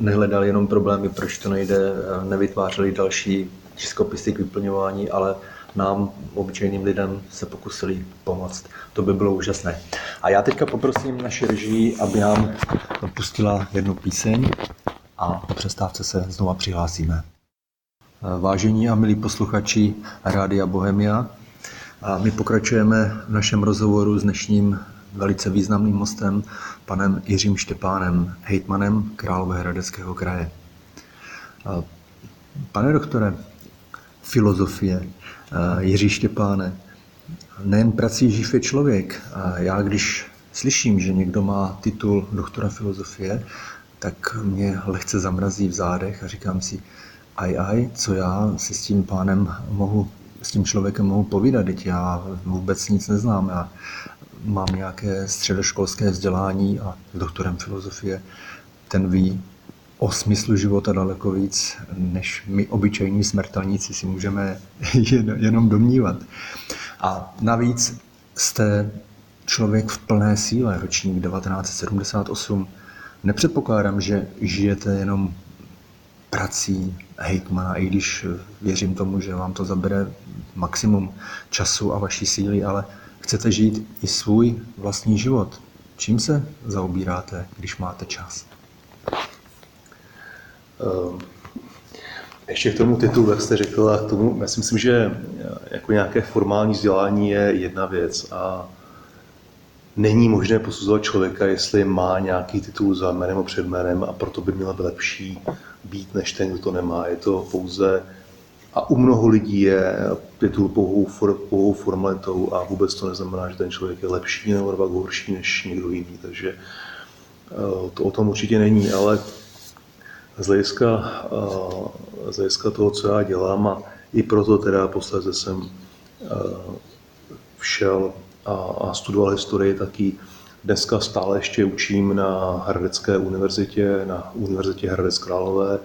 nehledali jenom problémy, proč to nejde, nevytvářeli další tiskopisy k vyplňování, ale nám, obyčejným lidem, se pokusili pomoct. To by bylo úžasné. A já teďka poprosím naši režii, aby nám pustila jednu píseň a po přestávce se znova přihlásíme. Vážení a milí posluchači Rádia Bohemia, a my pokračujeme v našem rozhovoru s dnešním velice významným hostem, panem Jiřím Štěpánem, hejtmanem Královéhradeckého kraje. Pane doktore filozofie, Jiří Štěpáne, nejen prací živ je člověk. Já když slyším, že někdo má titul doktora filozofie, tak mě lehce zamrazí v zádech a říkám si, co já si s tím pánem mohu, s tím člověkem mohu povídat, teď já vůbec nic neznám, já mám nějaké středoškolské vzdělání a doktorem filozofie, ten ví o smyslu života daleko víc, než my obyčejní smrtelníci si můžeme jenom domnívat. A navíc jste člověk v plné síle, ročník 1978. Nepředpokládám, že žijete jenom prací hejtmana, i když věřím tomu, že vám to zabere maximum času a vaší síly, ale chcete žít i svůj vlastní život. Čím se zaobíráte, když máte čas? Ještě k tomu titulu, jak jste řekla, k tomu, já si myslím, že jako nějaké formální vzdělání je jedna věc a není možné posuzovat člověka, jestli má nějaký titul za jménem a před jménem a proto by měla být lepší být, než ten, kdo to nemá. Je to pouze, a u mnoho lidí je titul pouhou formalitou a vůbec to neznamená, že ten člověk je lepší nebo pak horší než někdo jiný, takže to o tom určitě není, ale z hlediska toho, co já dělám, a i proto teda posledně jsem šel a studoval historii taky. Dneska stále ještě učím na Hradecké univerzitě, na Univerzitě Hradec Králové,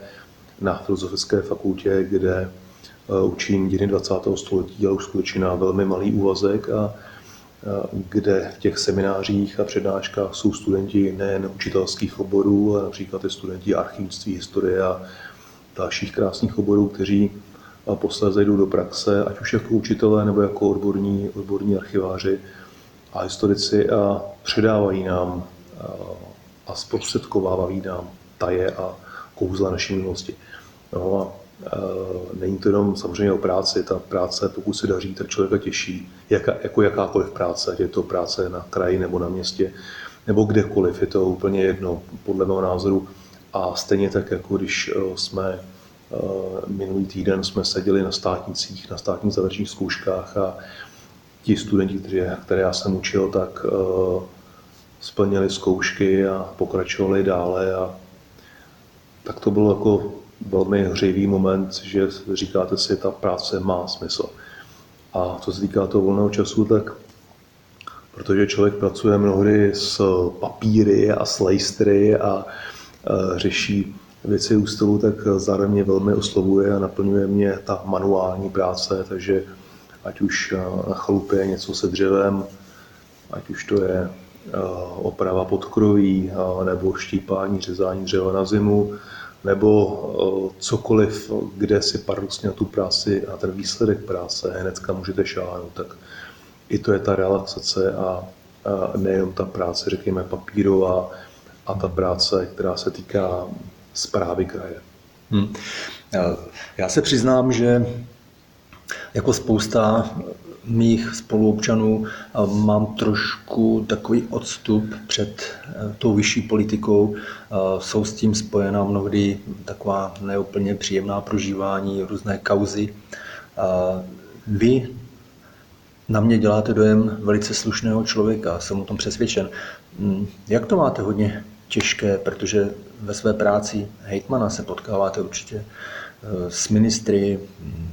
na Filozofické fakultě, kde učím dějiny 20. století, ale už skutečně na velmi malý úvazek a kde v těch seminářích a přednáškách jsou studenti nejen učitelských oborů, ale například i studenti archivnictví, historie a dalších krásných oborů, kteří posléze jdou do praxe, ať už jako učitelé nebo jako odborní archiváři a historici a předávají nám a zprostředkovávají nám taje a kouzla naší minulosti. No a není to jenom samozřejmě o práci, ta práce, pokud se daří, tak člověka těší, jako jakákoliv práce, ať je to práce na kraji nebo na městě, nebo kdekoliv, je to úplně jedno, podle mého názoru. A stejně tak, jako když jsme Minulý týden jsme seděli na státnicích, na státních závěrečných zkouškách a ti studenti, které já jsem učil, tak splnili zkoušky a pokračovali dále. A tak to byl jako velmi hřejivý moment, že říkáte si, ta práce má smysl. A co se týká toho volného času, tak protože člověk pracuje mnohdy s papíry a s lejstry a řeší věci u stolu, tak zároveň mě velmi oslovuje a naplňuje mě ta manuální práce, takže ať už na chalupě je něco se dřevem, ať už to je oprava podkroví, nebo štípání, řezání dřeva na zimu, nebo cokoliv, kde si paradoxně na tu práci, na ten výsledek práce hnedka můžete šáhnout, tak i to je ta relaxace a nejenom ta práce, řekněme, papírová a ta práce, která se týká správy kraje. Já se přiznám, že jako spousta mých spoluobčanů mám trošku takový odstup před tou vyšší politikou. Jsou s tím spojena mnohdy taková neúplně příjemná prožívání, různé kauzy. Vy na mě děláte dojem velice slušného člověka, jsem o tom přesvědčen. Jak to máte hodně těžké, protože ve své práci hejtmana se potkáváte určitě s ministry,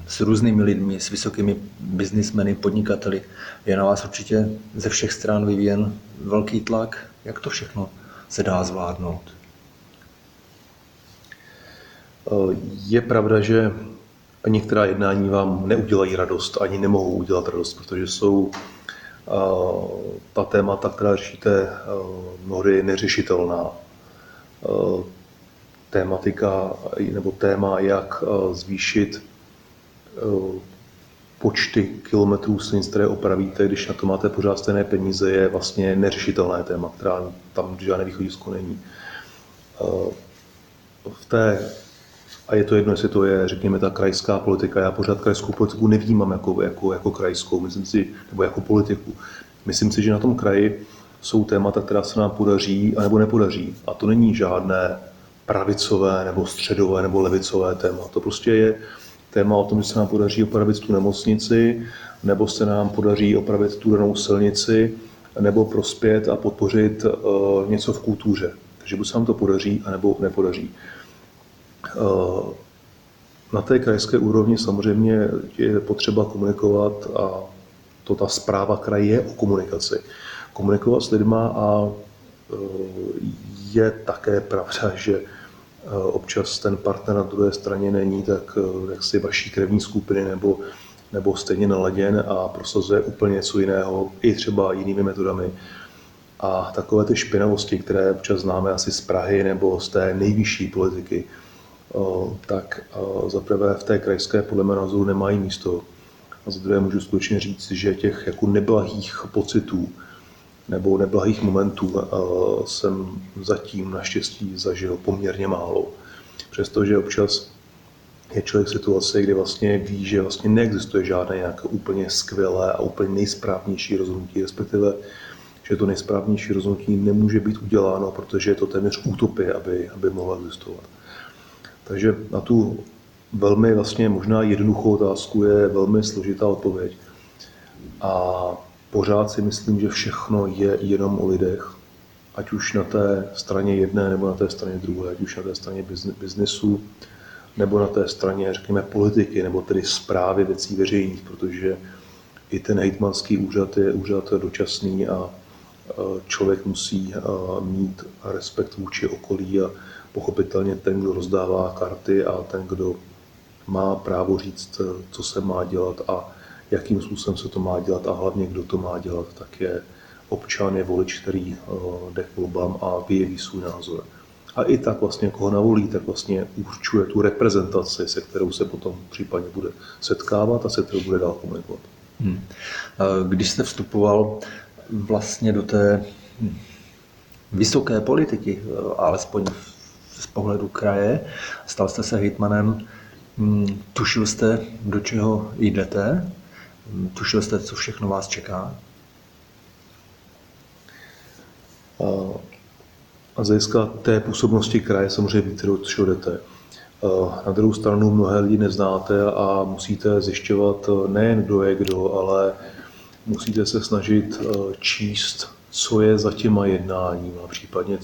s různými lidmi, s vysokými biznismeny, podnikateli. Je na vás určitě ze všech stran vyvíjen velký tlak. Jak to všechno se dá zvládnout? Je pravda, že některá jednání vám neudělají radost, ani nemohou udělat radost, protože jsou ta témata, která řešíte, mnohdy neřešitelná. Tématika nebo téma, jak zvýšit počty kilometrů silnic, které opravíte, když na to máte pořád stejné peníze, je vlastně neřešitelné téma, která tam žádné východisko není. A je to jedno, jestli to je, řekněme, ta krajská politika. Já pořád krajskou politiku nevnímám jako krajskou, myslím si, nebo jako politiku. Myslím si, že na tom kraji jsou témata, která se nám podaří, anebo nepodaří. A to není žádné pravicové, nebo středové, nebo levicové téma. To prostě je téma o tom, že se nám podaří opravit tu nemocnici, nebo se nám podaří opravit tu danou silnici, nebo prospět a podpořit něco v kultuře. Takže buď se nám to podaří, anebo nepodaří. Na té krajské úrovni samozřejmě je potřeba komunikovat a to ta správa kraje je o komunikaci. Komunikovat s lidma a je také pravda, že občas ten partner na druhé straně není tak jaksi vaší krevní skupiny nebo stejně naladěn a prosazuje úplně něco jiného, i třeba jinými metodami. A takové ty špinavosti, které občas známe asi z Prahy nebo z té nejvyšší politiky, tak zaprvé v té krajské podle mého názoru nemají místo. A za druhé můžu skutečně říct, že těch jako neblahých pocitů nebo neblahých momentů jsem zatím naštěstí zažil poměrně málo. Přestože občas je člověk v situaci, kdy vlastně ví, že vlastně neexistuje žádné nějaké úplně skvělé a úplně nejsprávnější rozhodnutí, respektive že to nejsprávnější rozhodnutí nemůže být uděláno, protože je to téměř utopie, aby mohlo existovat. Takže na tu velmi vlastně možná jednoduchou otázku je velmi složitá odpověď. A pořád si myslím, že všechno je jenom o lidech, ať už na té straně jedné nebo na té straně druhé, ať už na té straně biznesu nebo na té straně, řekněme, politiky nebo tedy správy věcí veřejných, protože i ten hejtmanský úřad je úřad dočasný a člověk musí mít respekt vůči okolí a pochopitelně ten, kdo rozdává karty a ten, kdo má právo říct, co se má dělat a jakým způsobem se to má dělat a hlavně kdo to má dělat, tak je občan, je volič, který jde k volbám a vyjeví svůj názor. A i tak vlastně, koho navolí, tak vlastně určuje tu reprezentaci, se kterou se potom případně bude setkávat a se kterou bude dál komunikovat. Když jste vstupoval vlastně do té vysoké politiky, alespoň z pohledu kraje, stal jste se hejtmanem, tušil jste, do čeho jdete? Tušil jste, co všechno vás čeká? A z hlediska té působnosti kraje samozřejmě víte, do čeho jdete. Na druhou stranu mnohé lidi neznáte a musíte zjišťovat nejen kdo je kdo, ale musíte se snažit číst, co je za těma jednáním a případně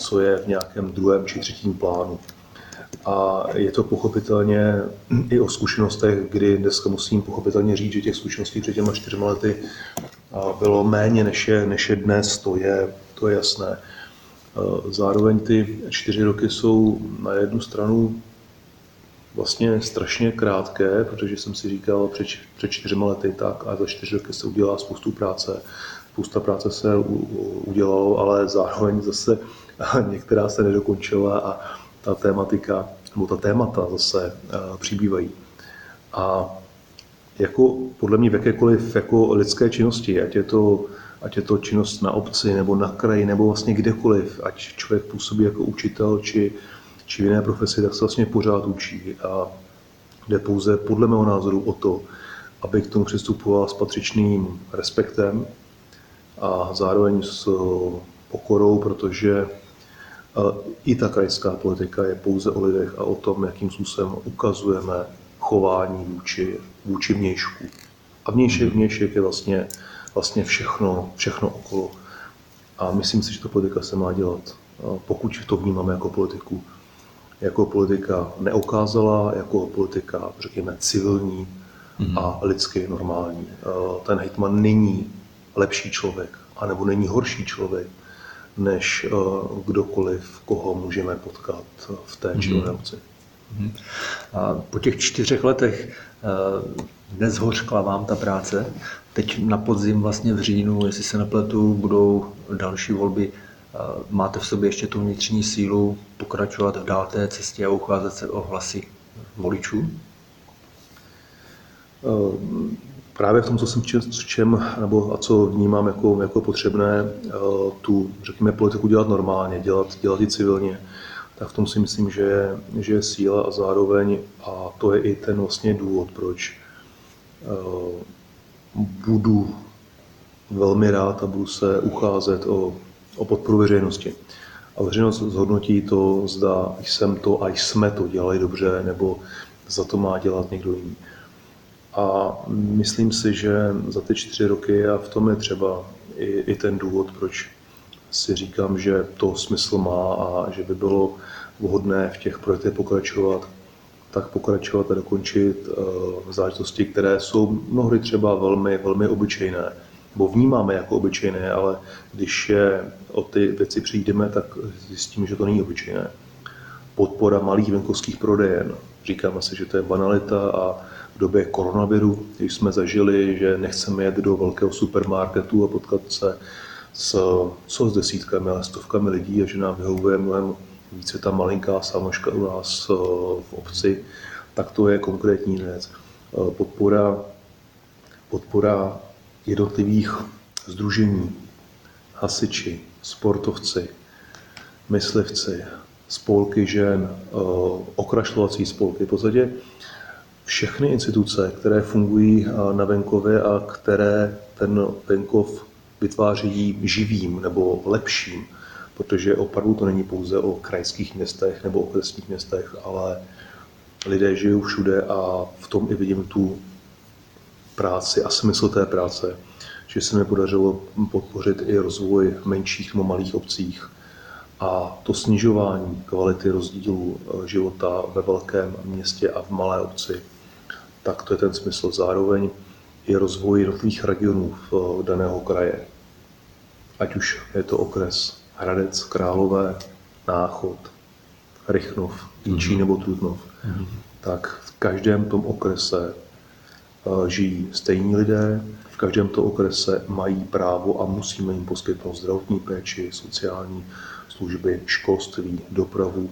co je v nějakém druhém či třetím plánu. A je to pochopitelně i o zkušenostech, kdy dneska musím pochopitelně říct, že těch zkušeností před těma 4 lety bylo méně než je dnes, to je jasné. Zároveň ty 4 roky jsou na jednu stranu vlastně strašně krátké, protože jsem si říkal před 4 lety tak a za 4 roky se udělá spoustu práce. Spousta práce se udělalo, ale zároveň zase některá se nedokončila a ta tematika, nebo ta témata zase přibývají. A jako podle mě v jakékoliv jako lidské činnosti, ať je to činnost na obci, nebo na kraji, nebo vlastně kdekoliv, ať člověk působí jako učitel, či v jiné profesi, tak se vlastně pořád učí. A jde pouze podle mého názoru o to, aby k tomu přistupoval s patřičným respektem a zároveň s pokorou, protože i ta krajská politika je pouze o lidech a o tom, jakým způsobem ukazujeme chování vůči vnějšku. A vnějšek je vlastně všechno okolo. A myslím si, že to politika se má dělat, pokud to vnímáme jako politiku. Jako politika neokázala, jako politika, řekněme, civilní a lidsky normální. Ten hejtman není lepší člověk, anebo není horší člověk, než kdokoliv, koho můžeme potkat v té činné obci. A po těch 4 letech nezhořkla vám ta práce. Teď na podzim vlastně v říjnu, jestli se nepletu, budou další volby. Máte v sobě ještě tu vnitřní sílu pokračovat v dál té cestě a ucházet se o hlasy voličů? Právě v tom, co jsem co vnímám jako potřebné, tu, řekněme, politiku dělat normálně, dělat ji civilně, tak v tom si myslím, že je síla a zároveň, a to je i ten vlastně důvod, proč budu velmi rád a budu se ucházet o podporu veřejnosti. A veřejnost zhodnotí to, zda jsem to a jsme to dělali dobře, nebo za to má dělat někdo jiný. A myslím si, že za ty 4 roky, a v tom je třeba i ten důvod, proč si říkám, že to smysl má a že by bylo vhodné v těch projektech pokračovat a dokončit záležitosti, které jsou mnohdy třeba velmi, velmi obyčejné, nebo vnímáme jako obyčejné, ale když je o ty věci přijdeme, tak zjistíme, že to není obyčejné. Podpora malých venkovských prodejen. Říkáme si, že to je banalita a v době koronaviru, když jsme zažili, že nechceme jet do velkého supermarketu a potkat se s desítkami a stovkami lidí a že nám vyhovuje mnohem více ta malinká samoška u nás v obci, tak to je konkrétní věc. Podpora jednotlivých sdružení, hasiči, sportovci, myslivci, spolky žen, okrašlovací spolky, v podstatě všechny instituce, které fungují na venkově a které ten venkov vytváří živým nebo lepším, protože opravdu to není pouze o krajských městech nebo okresních městech, ale lidé žijou všude a v tom i vidím tu práci a smysl té práce, že se mi podařilo podpořit i rozvoj menších nebo malých obcích a to snižování kvality rozdílů života ve velkém městě a v malé obci, tak to je ten smysl. Zároveň i rozvoj jednotlivých regionů v daného kraje. Ať už je to okres Hradec, Králové, Náchod, Rychnov, Jičín nebo Trutnov, tak v každém tom okrese žijí stejní lidé, v každém tom okrese mají právo a musíme jim poskytnout zdravotní péči, sociální služby, školství, dopravu,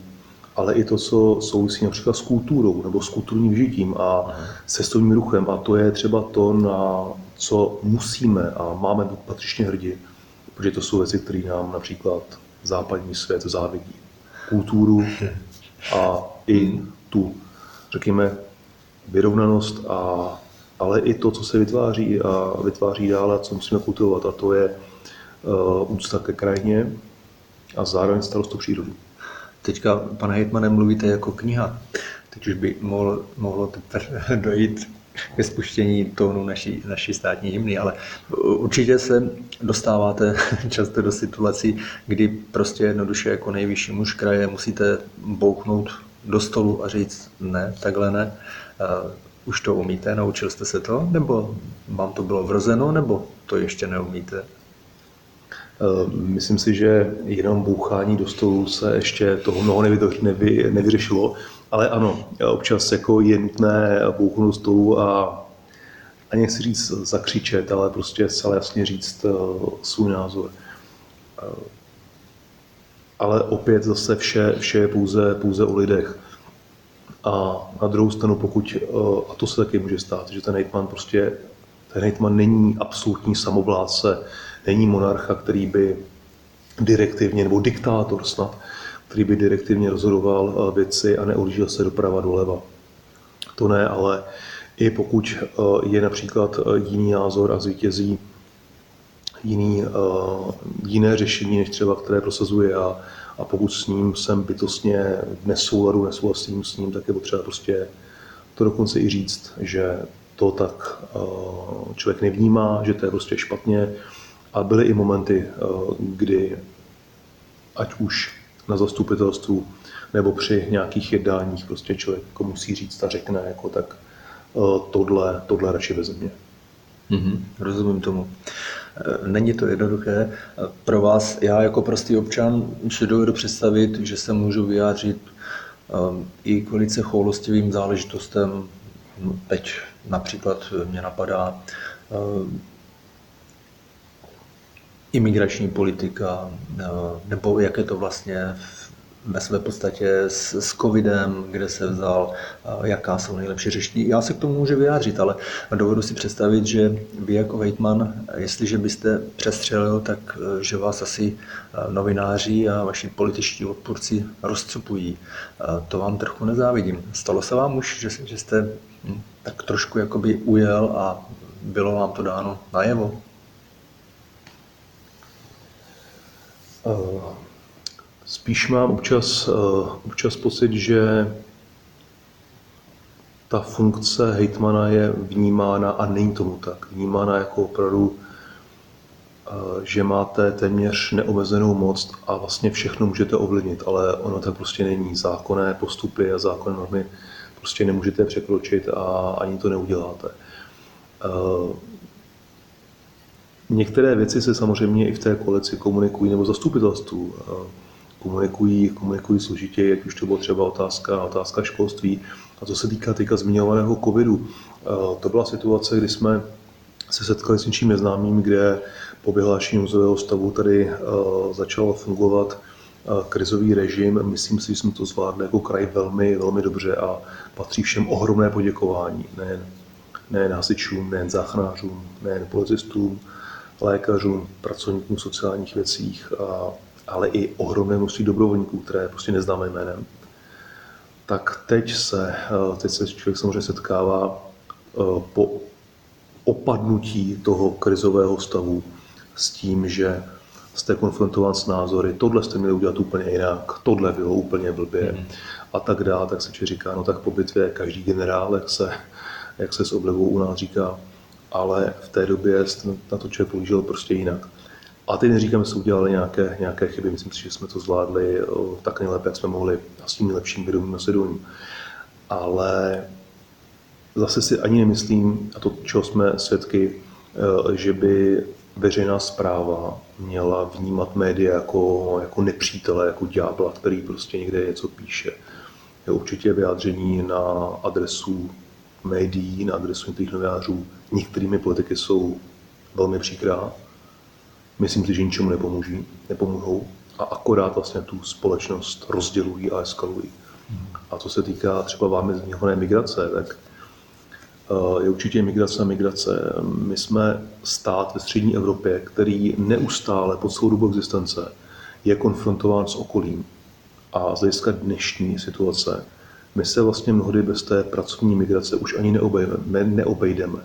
ale i to, co souvisí například s kulturou nebo s kulturním žitím a cestovním ruchem. A to je třeba to, na co musíme a máme být patřičně hrdí, protože to jsou věci, které nám například západní svět závidí. Kulturu a i tu, řekněme, vyrovnanost, ale i to, co se vytváří a vytváří dále, co musíme kultivovat, a to je úcta ke krajině a zároveň starost o přírodu. teďka pane hejtmane mluvíte jako kniha, teď už by mohlo dojít ke spuštění tónu naší státní hymny, ale určitě se dostáváte často do situací, kdy prostě jednoduše jako nejvyšší muž kraje musíte bouchnout do stolu a říct ne, takhle ne. Už to umíte, naučil jste se to, nebo vám to bylo vrozeno, nebo to ještě neumíte? Myslím si, že jenom bouchání do stolu se ještě toho mnoho nevyřešilo, ale ano, občas jako je nutné bouchnout do stolu a ani nechci říct zakřičet, ale prostě zcela jasně říct svůj názor. Ale opět zase vše je pouze o lidech. A na druhou stranu, pokud, a to se taky může stát, že ten hejtman není absolutní samovládce, není monarcha, který by direktivně, nebo diktátor snad, který by direktivně rozhodoval věci a neohlížel se doprava doleva. To ne, ale i pokud je například jiný názor a zvítězí jiné řešení, než třeba které prosazuje a pokud s ním jsem bytostně nesouhlasím s ním, tak je potřeba prostě to dokonce i říct, že to tak člověk nevnímá, že to je prostě špatně. A byly i momenty, kdy ať už na zastupitelstvu nebo při nějakých jednáních prostě člověk jako musí říct a řekne jako tak tohle radši ve země. Rozumím tomu. Není to jednoduché pro vás. Já jako prostý občan si dovedu představit, že se můžu vyjádřit i k velice choulostivým záležitostem. Teď například mě napadá imigrační politika, nebo jak je to vlastně ve své podstatě s covidem, kde se vzal, jaká jsou nejlepší řešení. Já se k tomu můžu vyjádřit, ale dovedu si představit, že vy jako hejtman, jestliže byste přestřelil, tak že vás asi novináři a vaši političtí odpůrci rozcupují. To vám trochu nezávidím. Stalo se vám už, že jste tak trošku jakoby ujel a bylo vám to dáno najevo? Spíš mám občas pocit, že ta funkce hejtmana je vnímána, a není tomu tak, vnímána jako opravdu, že máte téměř neomezenou moc a vlastně všechno můžete ovlivnit, ale ono to prostě není. Zákonné postupy a zákonné normy prostě nemůžete překročit a ani to neuděláte. Některé věci se samozřejmě i v té koalici komunikují, nebo zastupitelstvu komunikují složitě, jak už to byla třeba otázka školství. A co se týká teďka zmiňovaného covidu, to byla situace, kdy jsme se setkali s něčím neznámým, kde po vyhlášení nouzového stavu tady začal fungovat krizový režim. Myslím si, že jsme to zvládli jako kraj velmi, velmi dobře a patří všem ohromné poděkování. Nejen hasičům, nejen záchranářům, nejen policistům, lékařům, pracovníkům sociálních věcích, ale i ohromné množství dobrovolníků, které prostě neznáme jménem. Tak teď se člověk samozřejmě setkává po opadnutí toho krizového stavu s tím, že jste konfrontován s názory, tohle jste měli udělat úplně jinak, tohle bylo úplně blbě a tak dále, tak se říká, no tak po bitvě každý generál, jak se s oblivou u nás říká, ale v té době na to člověk pohlížel prostě jinak. A teď neříkám, že jsme udělali nějaké chyby, myslím si, že jsme to zvládli tak nejlépe, jak jsme mohli, a s tím nejlepším vědomím a svědomím. Ale zase si ani nemyslím, a to, čeho jsme svědky, že by veřejná správa měla vnímat média jako nepřítele, jako ďábla, který prostě někde něco píše. Je určitě vyjádření na adresu médií, na adresu některých novinářů, některými politiky jsou velmi příkrá. Myslím si, že ničemu nepomůžou a akorát vlastně tu společnost rozdělují a eskalují. A co se týká třeba vámi zmiňované migrace, tak je určitě migrace. My jsme stát ve střední Evropě, který neustále po celou dobu existence je konfrontován s okolím. A z hlediska dnešní situace my se vlastně mnohdy bez té pracovní migrace už ani neobejdeme.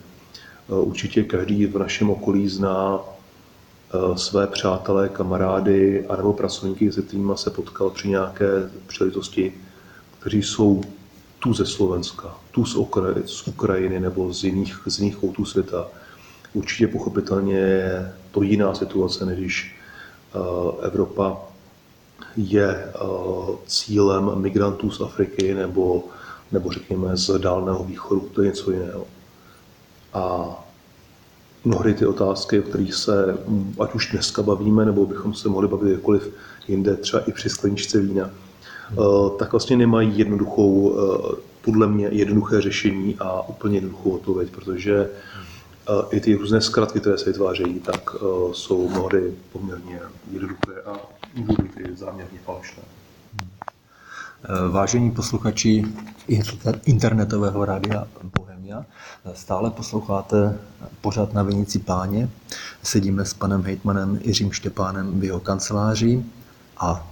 Určitě každý v našem okolí zná své přátelé, kamarády anebo pracovníky, se kterými se potkal při nějaké příležitosti, kteří jsou tu ze Slovenska, tu z Ukrajiny nebo z jiných koutů světa. Určitě pochopitelně je to jiná situace, než když Evropa je cílem migrantů z Afriky nebo řekněme z Dálného východu, to je něco jiného. A mnohdy ty otázky, o kterých se ať už dneska bavíme, nebo bychom se mohli bavit jakkoliv jinde, třeba i při skleničce vína, tak vlastně nemají jednoduchou, podle mě jednoduché řešení a úplně jednoduchou odpověď, protože i ty různé zkratky, které se vytvářejí, tak jsou mnohdy poměrně jednoduché a budou i záměrně falešné. Vážení posluchači internetového rádia Bohemia, stále posloucháte pořad Na vinici páně. Sedíme s panem hejtmanem Jiřím Štěpánem v jeho kanceláři a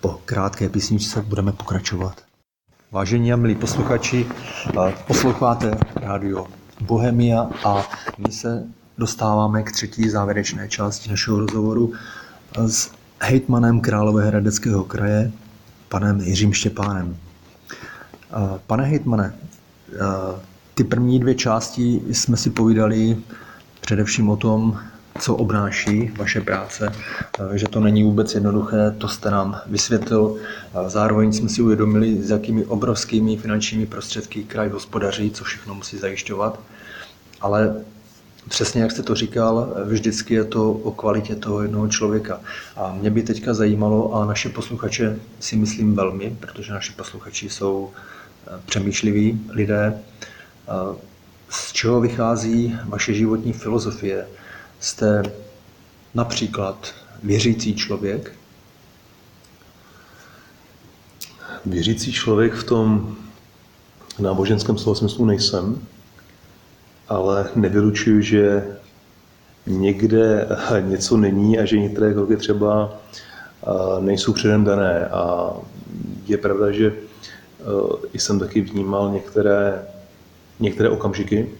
po krátké písničce budeme pokračovat. Vážení a milí posluchači, posloucháte rádio Bohemia a my se dostáváme k třetí závěrečné části našeho rozhovoru s hejtmanem Královéhradeckého kraje, panem Jiřím Štěpánem. Pane hejtmane, ty první dvě části jsme si povídali především o tom, co obnáší vaše práce, že to není vůbec jednoduché, to jste nám vysvětlil. Zároveň jsme si uvědomili, s jakými obrovskými finančními prostředky kraj hospodaří, co všechno musí zajišťovat. Ale přesně jak jste to říkal, vždycky je to o kvalitě toho jednoho člověka. A mě by teďka zajímalo, a naše posluchače si myslím velmi, protože naši posluchači jsou přemýšliví lidé, z čeho vychází vaše životní filozofie. Jste například věřící člověk? Věřící člověk v tom náboženském slova smyslu nejsem, ale nevylučuju, že někde něco není a že některé kroky třeba nejsou předem dané. A je pravda, že jsem taky vnímal některé okamžiky,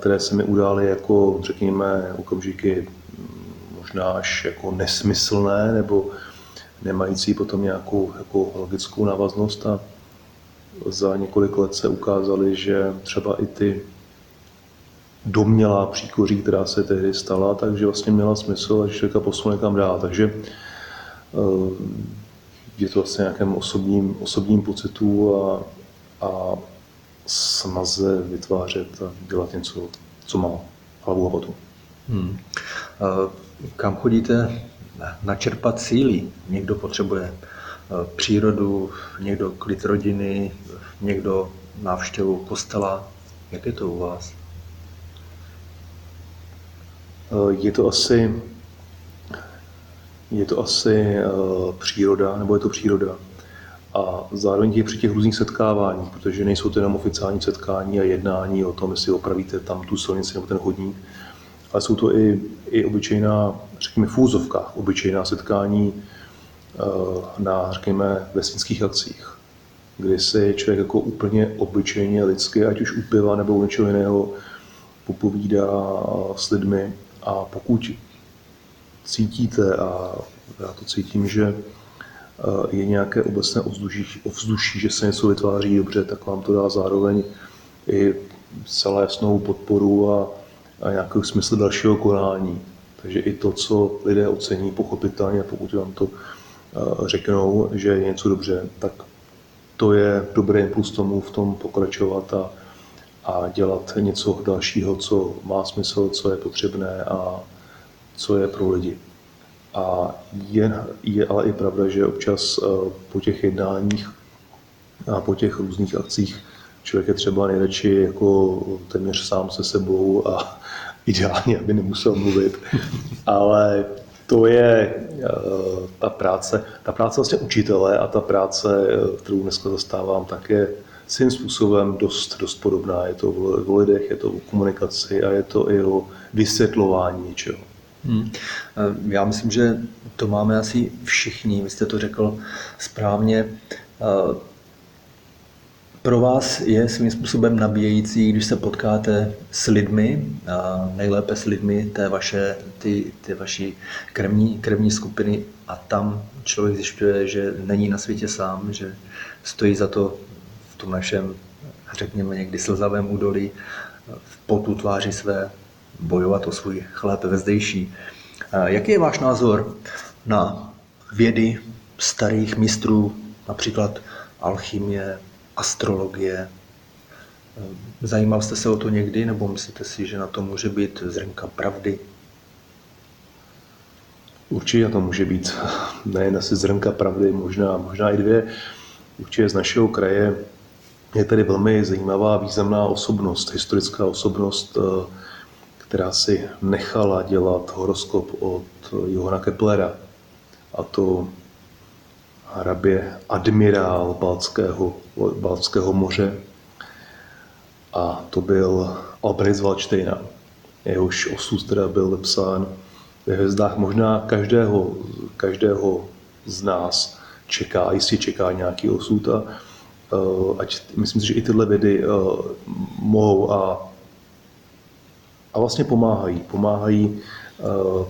které se mi udály jako, řekněme, okamžiky možná až jako nesmyslné nebo nemající potom nějakou jako logickou návaznost, a za několik let se ukázaly, že třeba i ty domělá příkoří, která se tehdy stala, takže vlastně měla smysl, že člověka posune kam dál. Takže je to vlastně nějakém osobním pocitu a snaze vytvářet a dělat něco, co má hlavu a patu. Kam chodíte načerpat síly? Někdo potřebuje přírodu, někdo klid rodiny, někdo návštěvu kostela. Jak je to u vás? Je to asi příroda, nebo je to příroda. A zároveň je při těch různých setkávání, protože nejsou to jenom oficiální setkání a jednání o tom, jestli opravíte tam tu silnici nebo ten chodník, ale jsou to i obyčejná, řekněme v úzovkách, obyčejná setkání na, řekněme, vesnických akcích, kdy si člověk jako úplně obyčejně lidsky, ať už u piva nebo u něčeho jiného, popovídá s lidmi. A pokud cítíte, a já to cítím, že je nějaké obecné ovzduší, že se něco vytváří dobře, tak vám to dá zároveň i celé jasnou podporu a nějaký smysl dalšího konání. Takže i to, co lidé ocení pochopitelně, pokud vám to řeknou, že je něco dobře, tak to je dobrý impuls tomu v tom pokračovat a dělat něco dalšího, co má smysl, co je potřebné a co je pro lidi. A je ale i pravda, že občas po těch jednáních a po těch různých akcích člověk je třeba nejradši jako téměř sám se sebou a ideálně, aby nemusel mluvit. Ale to je ta práce vlastně učitele a ta práce, kterou dneska zastávám, tak je svým způsobem dost podobná. Je to o lidech, je to o komunikaci a je to i o vysvětlování něčeho. Já myslím, že to máme asi všichni, vy jste to řekl správně. pro vás je svým způsobem nabíjející, když se potkáte s lidmi, a nejlépe s lidmi té vaší krevní skupiny, a tam člověk zjišťuje, že není na světě sám, že stojí za to v tom našem, řekněme někdy slzavém údolí, v potu tváři své, bojovat o svůj chléb vezdejší. Jaký je váš názor na vědy starých mistrů, například alchymie, astrologie? Zajímal jste se o to někdy, nebo myslíte si, že na to může být zrnka pravdy? Určitě to může být nejen asi zrnka pravdy, možná i dvě. Určitě z našeho kraje je tady velmi zajímavá, významná osobnost, historická osobnost, která si nechala dělat horoskop od Johana Keplera, a to hrabě admirál Baltského moře, a to byl Albrecht z Valdštejna. Jehož osud teda byl vepsán ve hvězdách. Možná každého z nás čeká, jistě čeká nějaký osud, a myslím si, že i tyhle vědy mohou a vlastně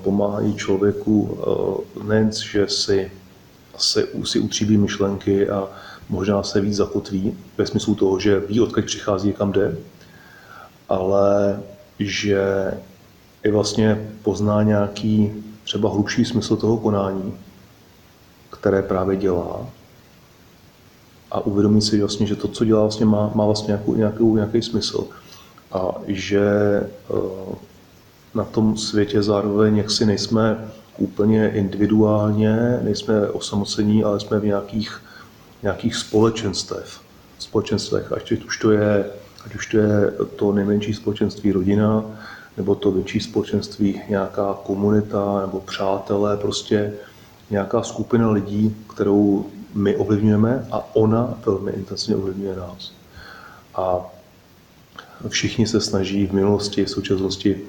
pomáhají člověku nejen, že si utříbí myšlenky a možná se víc zakotví, ve smyslu toho, že ví, odkud přichází, kam jde, ale že i vlastně pozná nějaký třeba hlubší smysl toho konání, které právě dělá, a uvědomí si vlastně, že to, co dělá, vlastně má vlastně nějaký smysl, a že na tom světě zároveň jaksi nejsme úplně individuálně, nejsme osamocení, ale jsme v nějakých společenstvech. Ať už to je to nejmenší společenství rodina, nebo to větší společenství nějaká komunita, nebo přátelé, prostě nějaká skupina lidí, kterou my ovlivňujeme, a ona velmi intenzivně ovlivňuje nás. A všichni se snaží v minulosti, v současnosti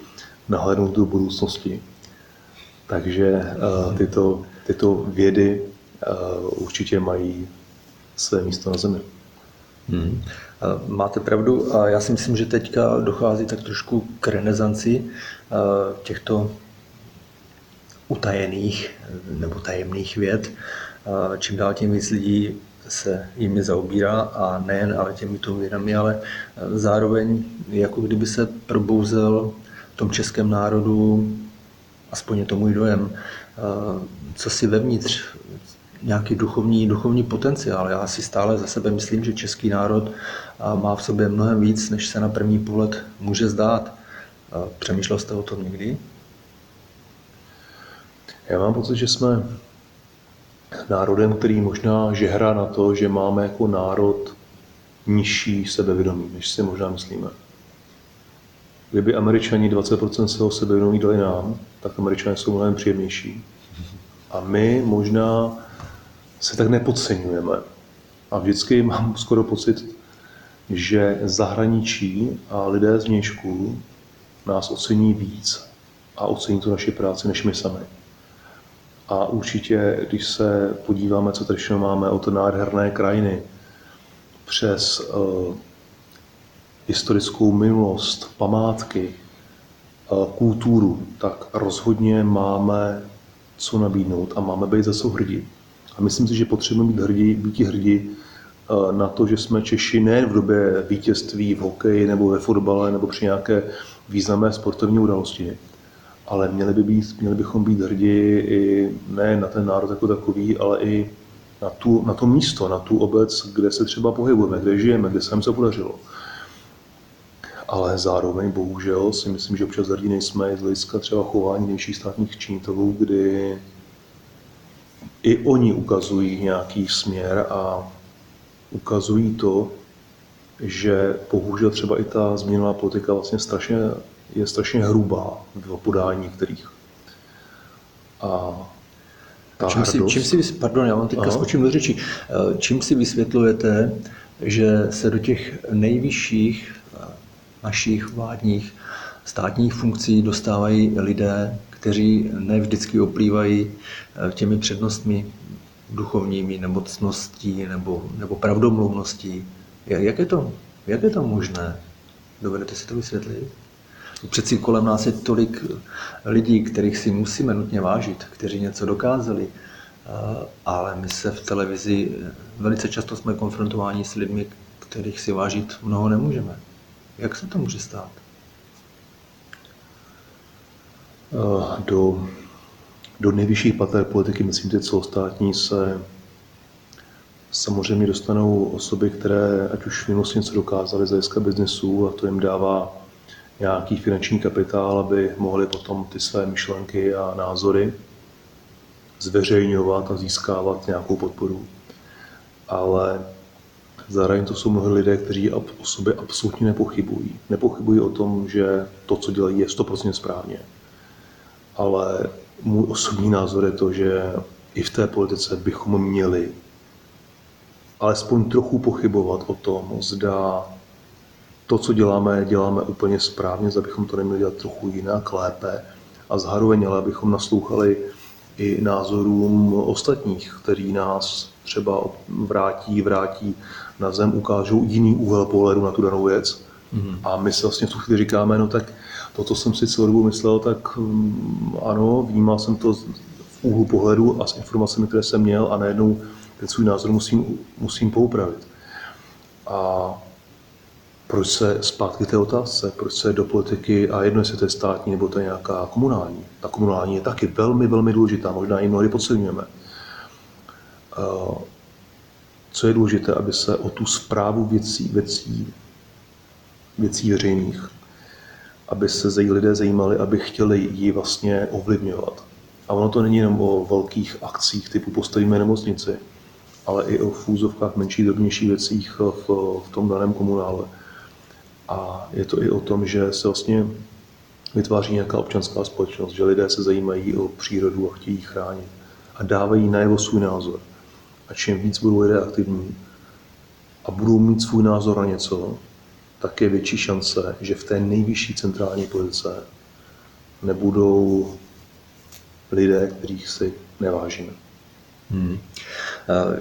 nahlédnout do budoucnosti. Takže tyto vědy určitě mají své místo na Zemi. Máte pravdu, a já si myslím, že teďka dochází tak trošku k renesanci těchto utajených nebo tajemných věd. Čím dál tím víc lidí se jimi zaobírá, a nejen ale těmito vědami, ale zároveň jako kdyby se probouzel v tom českém národu, aspoň je to můj dojem, co si vevnitř, nějaký duchovní potenciál. Já si stále za sebe myslím, že český národ má v sobě mnohem víc, než se na první pohled může zdát. Přemýšlel jste o tom někdy? Já mám pocit, že jsme národem, který možná žehrá na to, že máme jako národ nižší sebevědomí, než si možná myslíme. Kdyby Američani 20% svého sebevědomí dali nám, tak Američané jsou mnohem příjemnější. A my možná se tak nepodceňujeme. A vždycky mám skoro pocit, že zahraničí a lidé z vnějšku nás ocení víc a ocení tu naši práci než my sami. A určitě, když se podíváme, co tady všechno máme, od nádherné krajiny přes historickou minulost, památky, kulturu, tak rozhodně máme co nabídnout a máme být zase hrdí. A myslím si, že potřebujeme být hrdí na to, že jsme Češi nejen v době vítězství v hokeji nebo ve fotbale nebo při nějaké významné sportovní události, ale měli bychom být hrdí i ne na ten národ jako takový, ale i na to místo, na tu obec, kde se třeba pohybujeme, kde žijeme, kde se nám podařilo. Ale zároveň, bohužel, si myslím, že občas hrdí nejsme z hlediska třeba chování nejvyšších státních činitelů, kdy i oni ukazují nějaký směr a ukazují to, že bohužel třeba i ta změnová politika vlastně je strašně hrubá v podání některých. A Čím si vysvětlujete, že se do těch nejvyšších našich vládních státních funkcí dostávají lidé, kteří ne vždycky oplývají těmi přednostmi duchovními, nebo ctností, nebo pravdomluvností, Jak je to možné? Dovedete si to vysvětlit? Přeci kolem nás je tolik lidí, kterých si musíme nutně vážit, kteří něco dokázali, ale my se v televizi velice často jsme konfrontováni s lidmi, kterých si vážit mnoho nemůžeme. Jak se to může stát? Do nejvyšších pater politiky, myslím, ty celostátní, se samozřejmě dostanou osoby, které ať už v minulosti něco dokázaly z hlediska biznesu a to jim dává nějaký finanční kapitál, aby mohli potom ty své myšlenky a názory zveřejňovat a získávat nějakou podporu. Ale zároveň to jsou mnoho lidé, kteří o sobě absolutně nepochybují. Nepochybují o tom, že to, co dělají, je 100% správně. Ale můj osobní názor je to, že i v té politice bychom měli alespoň trochu pochybovat o tom, zda to, co děláme, děláme úplně správně, zda bychom to neměli dělat trochu jinak, lépe a zároveň, ale abychom naslouchali i názorům ostatních, který nás třeba vrátí na zem, ukážou jiný úhel pohledu na tu danou věc. A my se vlastně v tu chvíli říkáme, no tak to, co jsem si celou dobu myslel, tak ano, vnímal jsem to v úhlu pohledu a s informacemi, které jsem měl a najednou ten svůj názor musím poupravit. A proč se zpátky té otázce, proč se do politiky, a jedno jestli to je státní nebo to je nějaká komunální, ta komunální je taky velmi, velmi důležitá, možná ji mnohdy podceňujeme. Co je důležité, aby se o tu správu věcí veřejných, aby se lidé zajímali, aby chtěli ji vlastně ovlivňovat. A ono to není jenom o velkých akcích typu postavíme nemocnici, ale i o fúzovkách menších, drobnějších věcích v tom daném komunále. A je to i o tom, že se vlastně vytváří nějaká občanská společnost, že lidé se zajímají o přírodu a chtějí ji chránit a dávají najevo svůj názor. A čím víc budou lidé aktivní a budou mít svůj názor na něco, tak je větší šance, že v té nejvyšší centrální politice nebudou lidé, kterých si nevážíme.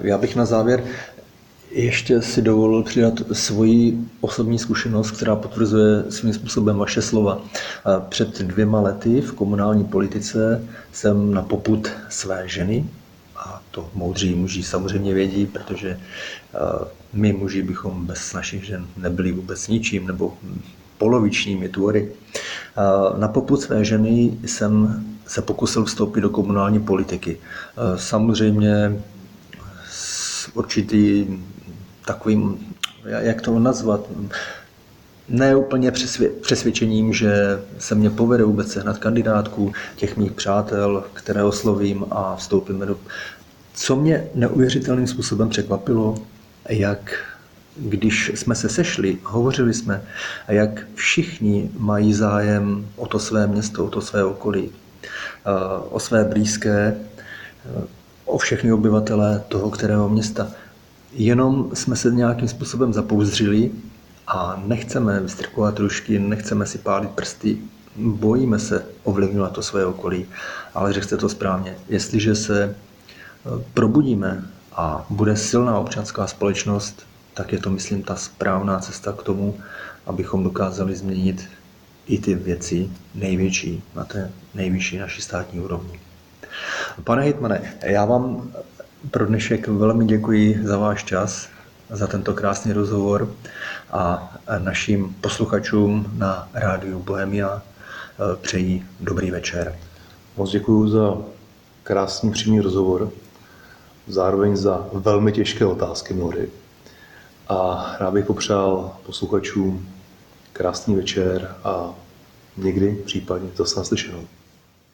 Já bych na závěr ještě si dovolil přidat svoji osobní zkušenost, která potvrzuje svým způsobem vaše slova. Před 2 lety v komunální politice jsem na popud své ženy, a to moudří muži samozřejmě vědí, protože my muži bychom bez našich žen nebyli vůbec ničím nebo polovičními tvory. Na popud své ženy jsem se pokusil vstoupit do komunální politiky. Samozřejmě s určitým takovým, jak to nazvat, ne úplně přesvědčením, že se mě povede vůbec sehnat kandidátku těch mých přátel, které oslovím a vstoupíme do... Co mě neuvěřitelným způsobem překvapilo, jak když jsme se sešli, hovořili jsme, jak všichni mají zájem o to své město, o to své okolí, o své blízké, o všechny obyvatele toho kterého města. Jenom jsme se nějakým způsobem zapouzdřili a nechceme vystrkovat rušky, nechceme si pálit prsty, bojíme se ovlivňovat to své okolí, ale řekněte to správně. Jestliže se probudíme a bude silná občanská společnost, tak je to, myslím, ta správná cesta k tomu, abychom dokázali změnit i ty věci největší, na té nejvyšší naší státní úrovni. Pane hejtmane, já vám pro dnešek velmi děkuji za váš čas, za tento krásný rozhovor a našim posluchačům na Rádiu Bohemia přeji dobrý večer. Moc děkuji za krásný přímý rozhovor, zároveň za velmi těžké otázky mnohdy. A rád bych popřál posluchačům krásný večer a někdy případně zase naslyšenou.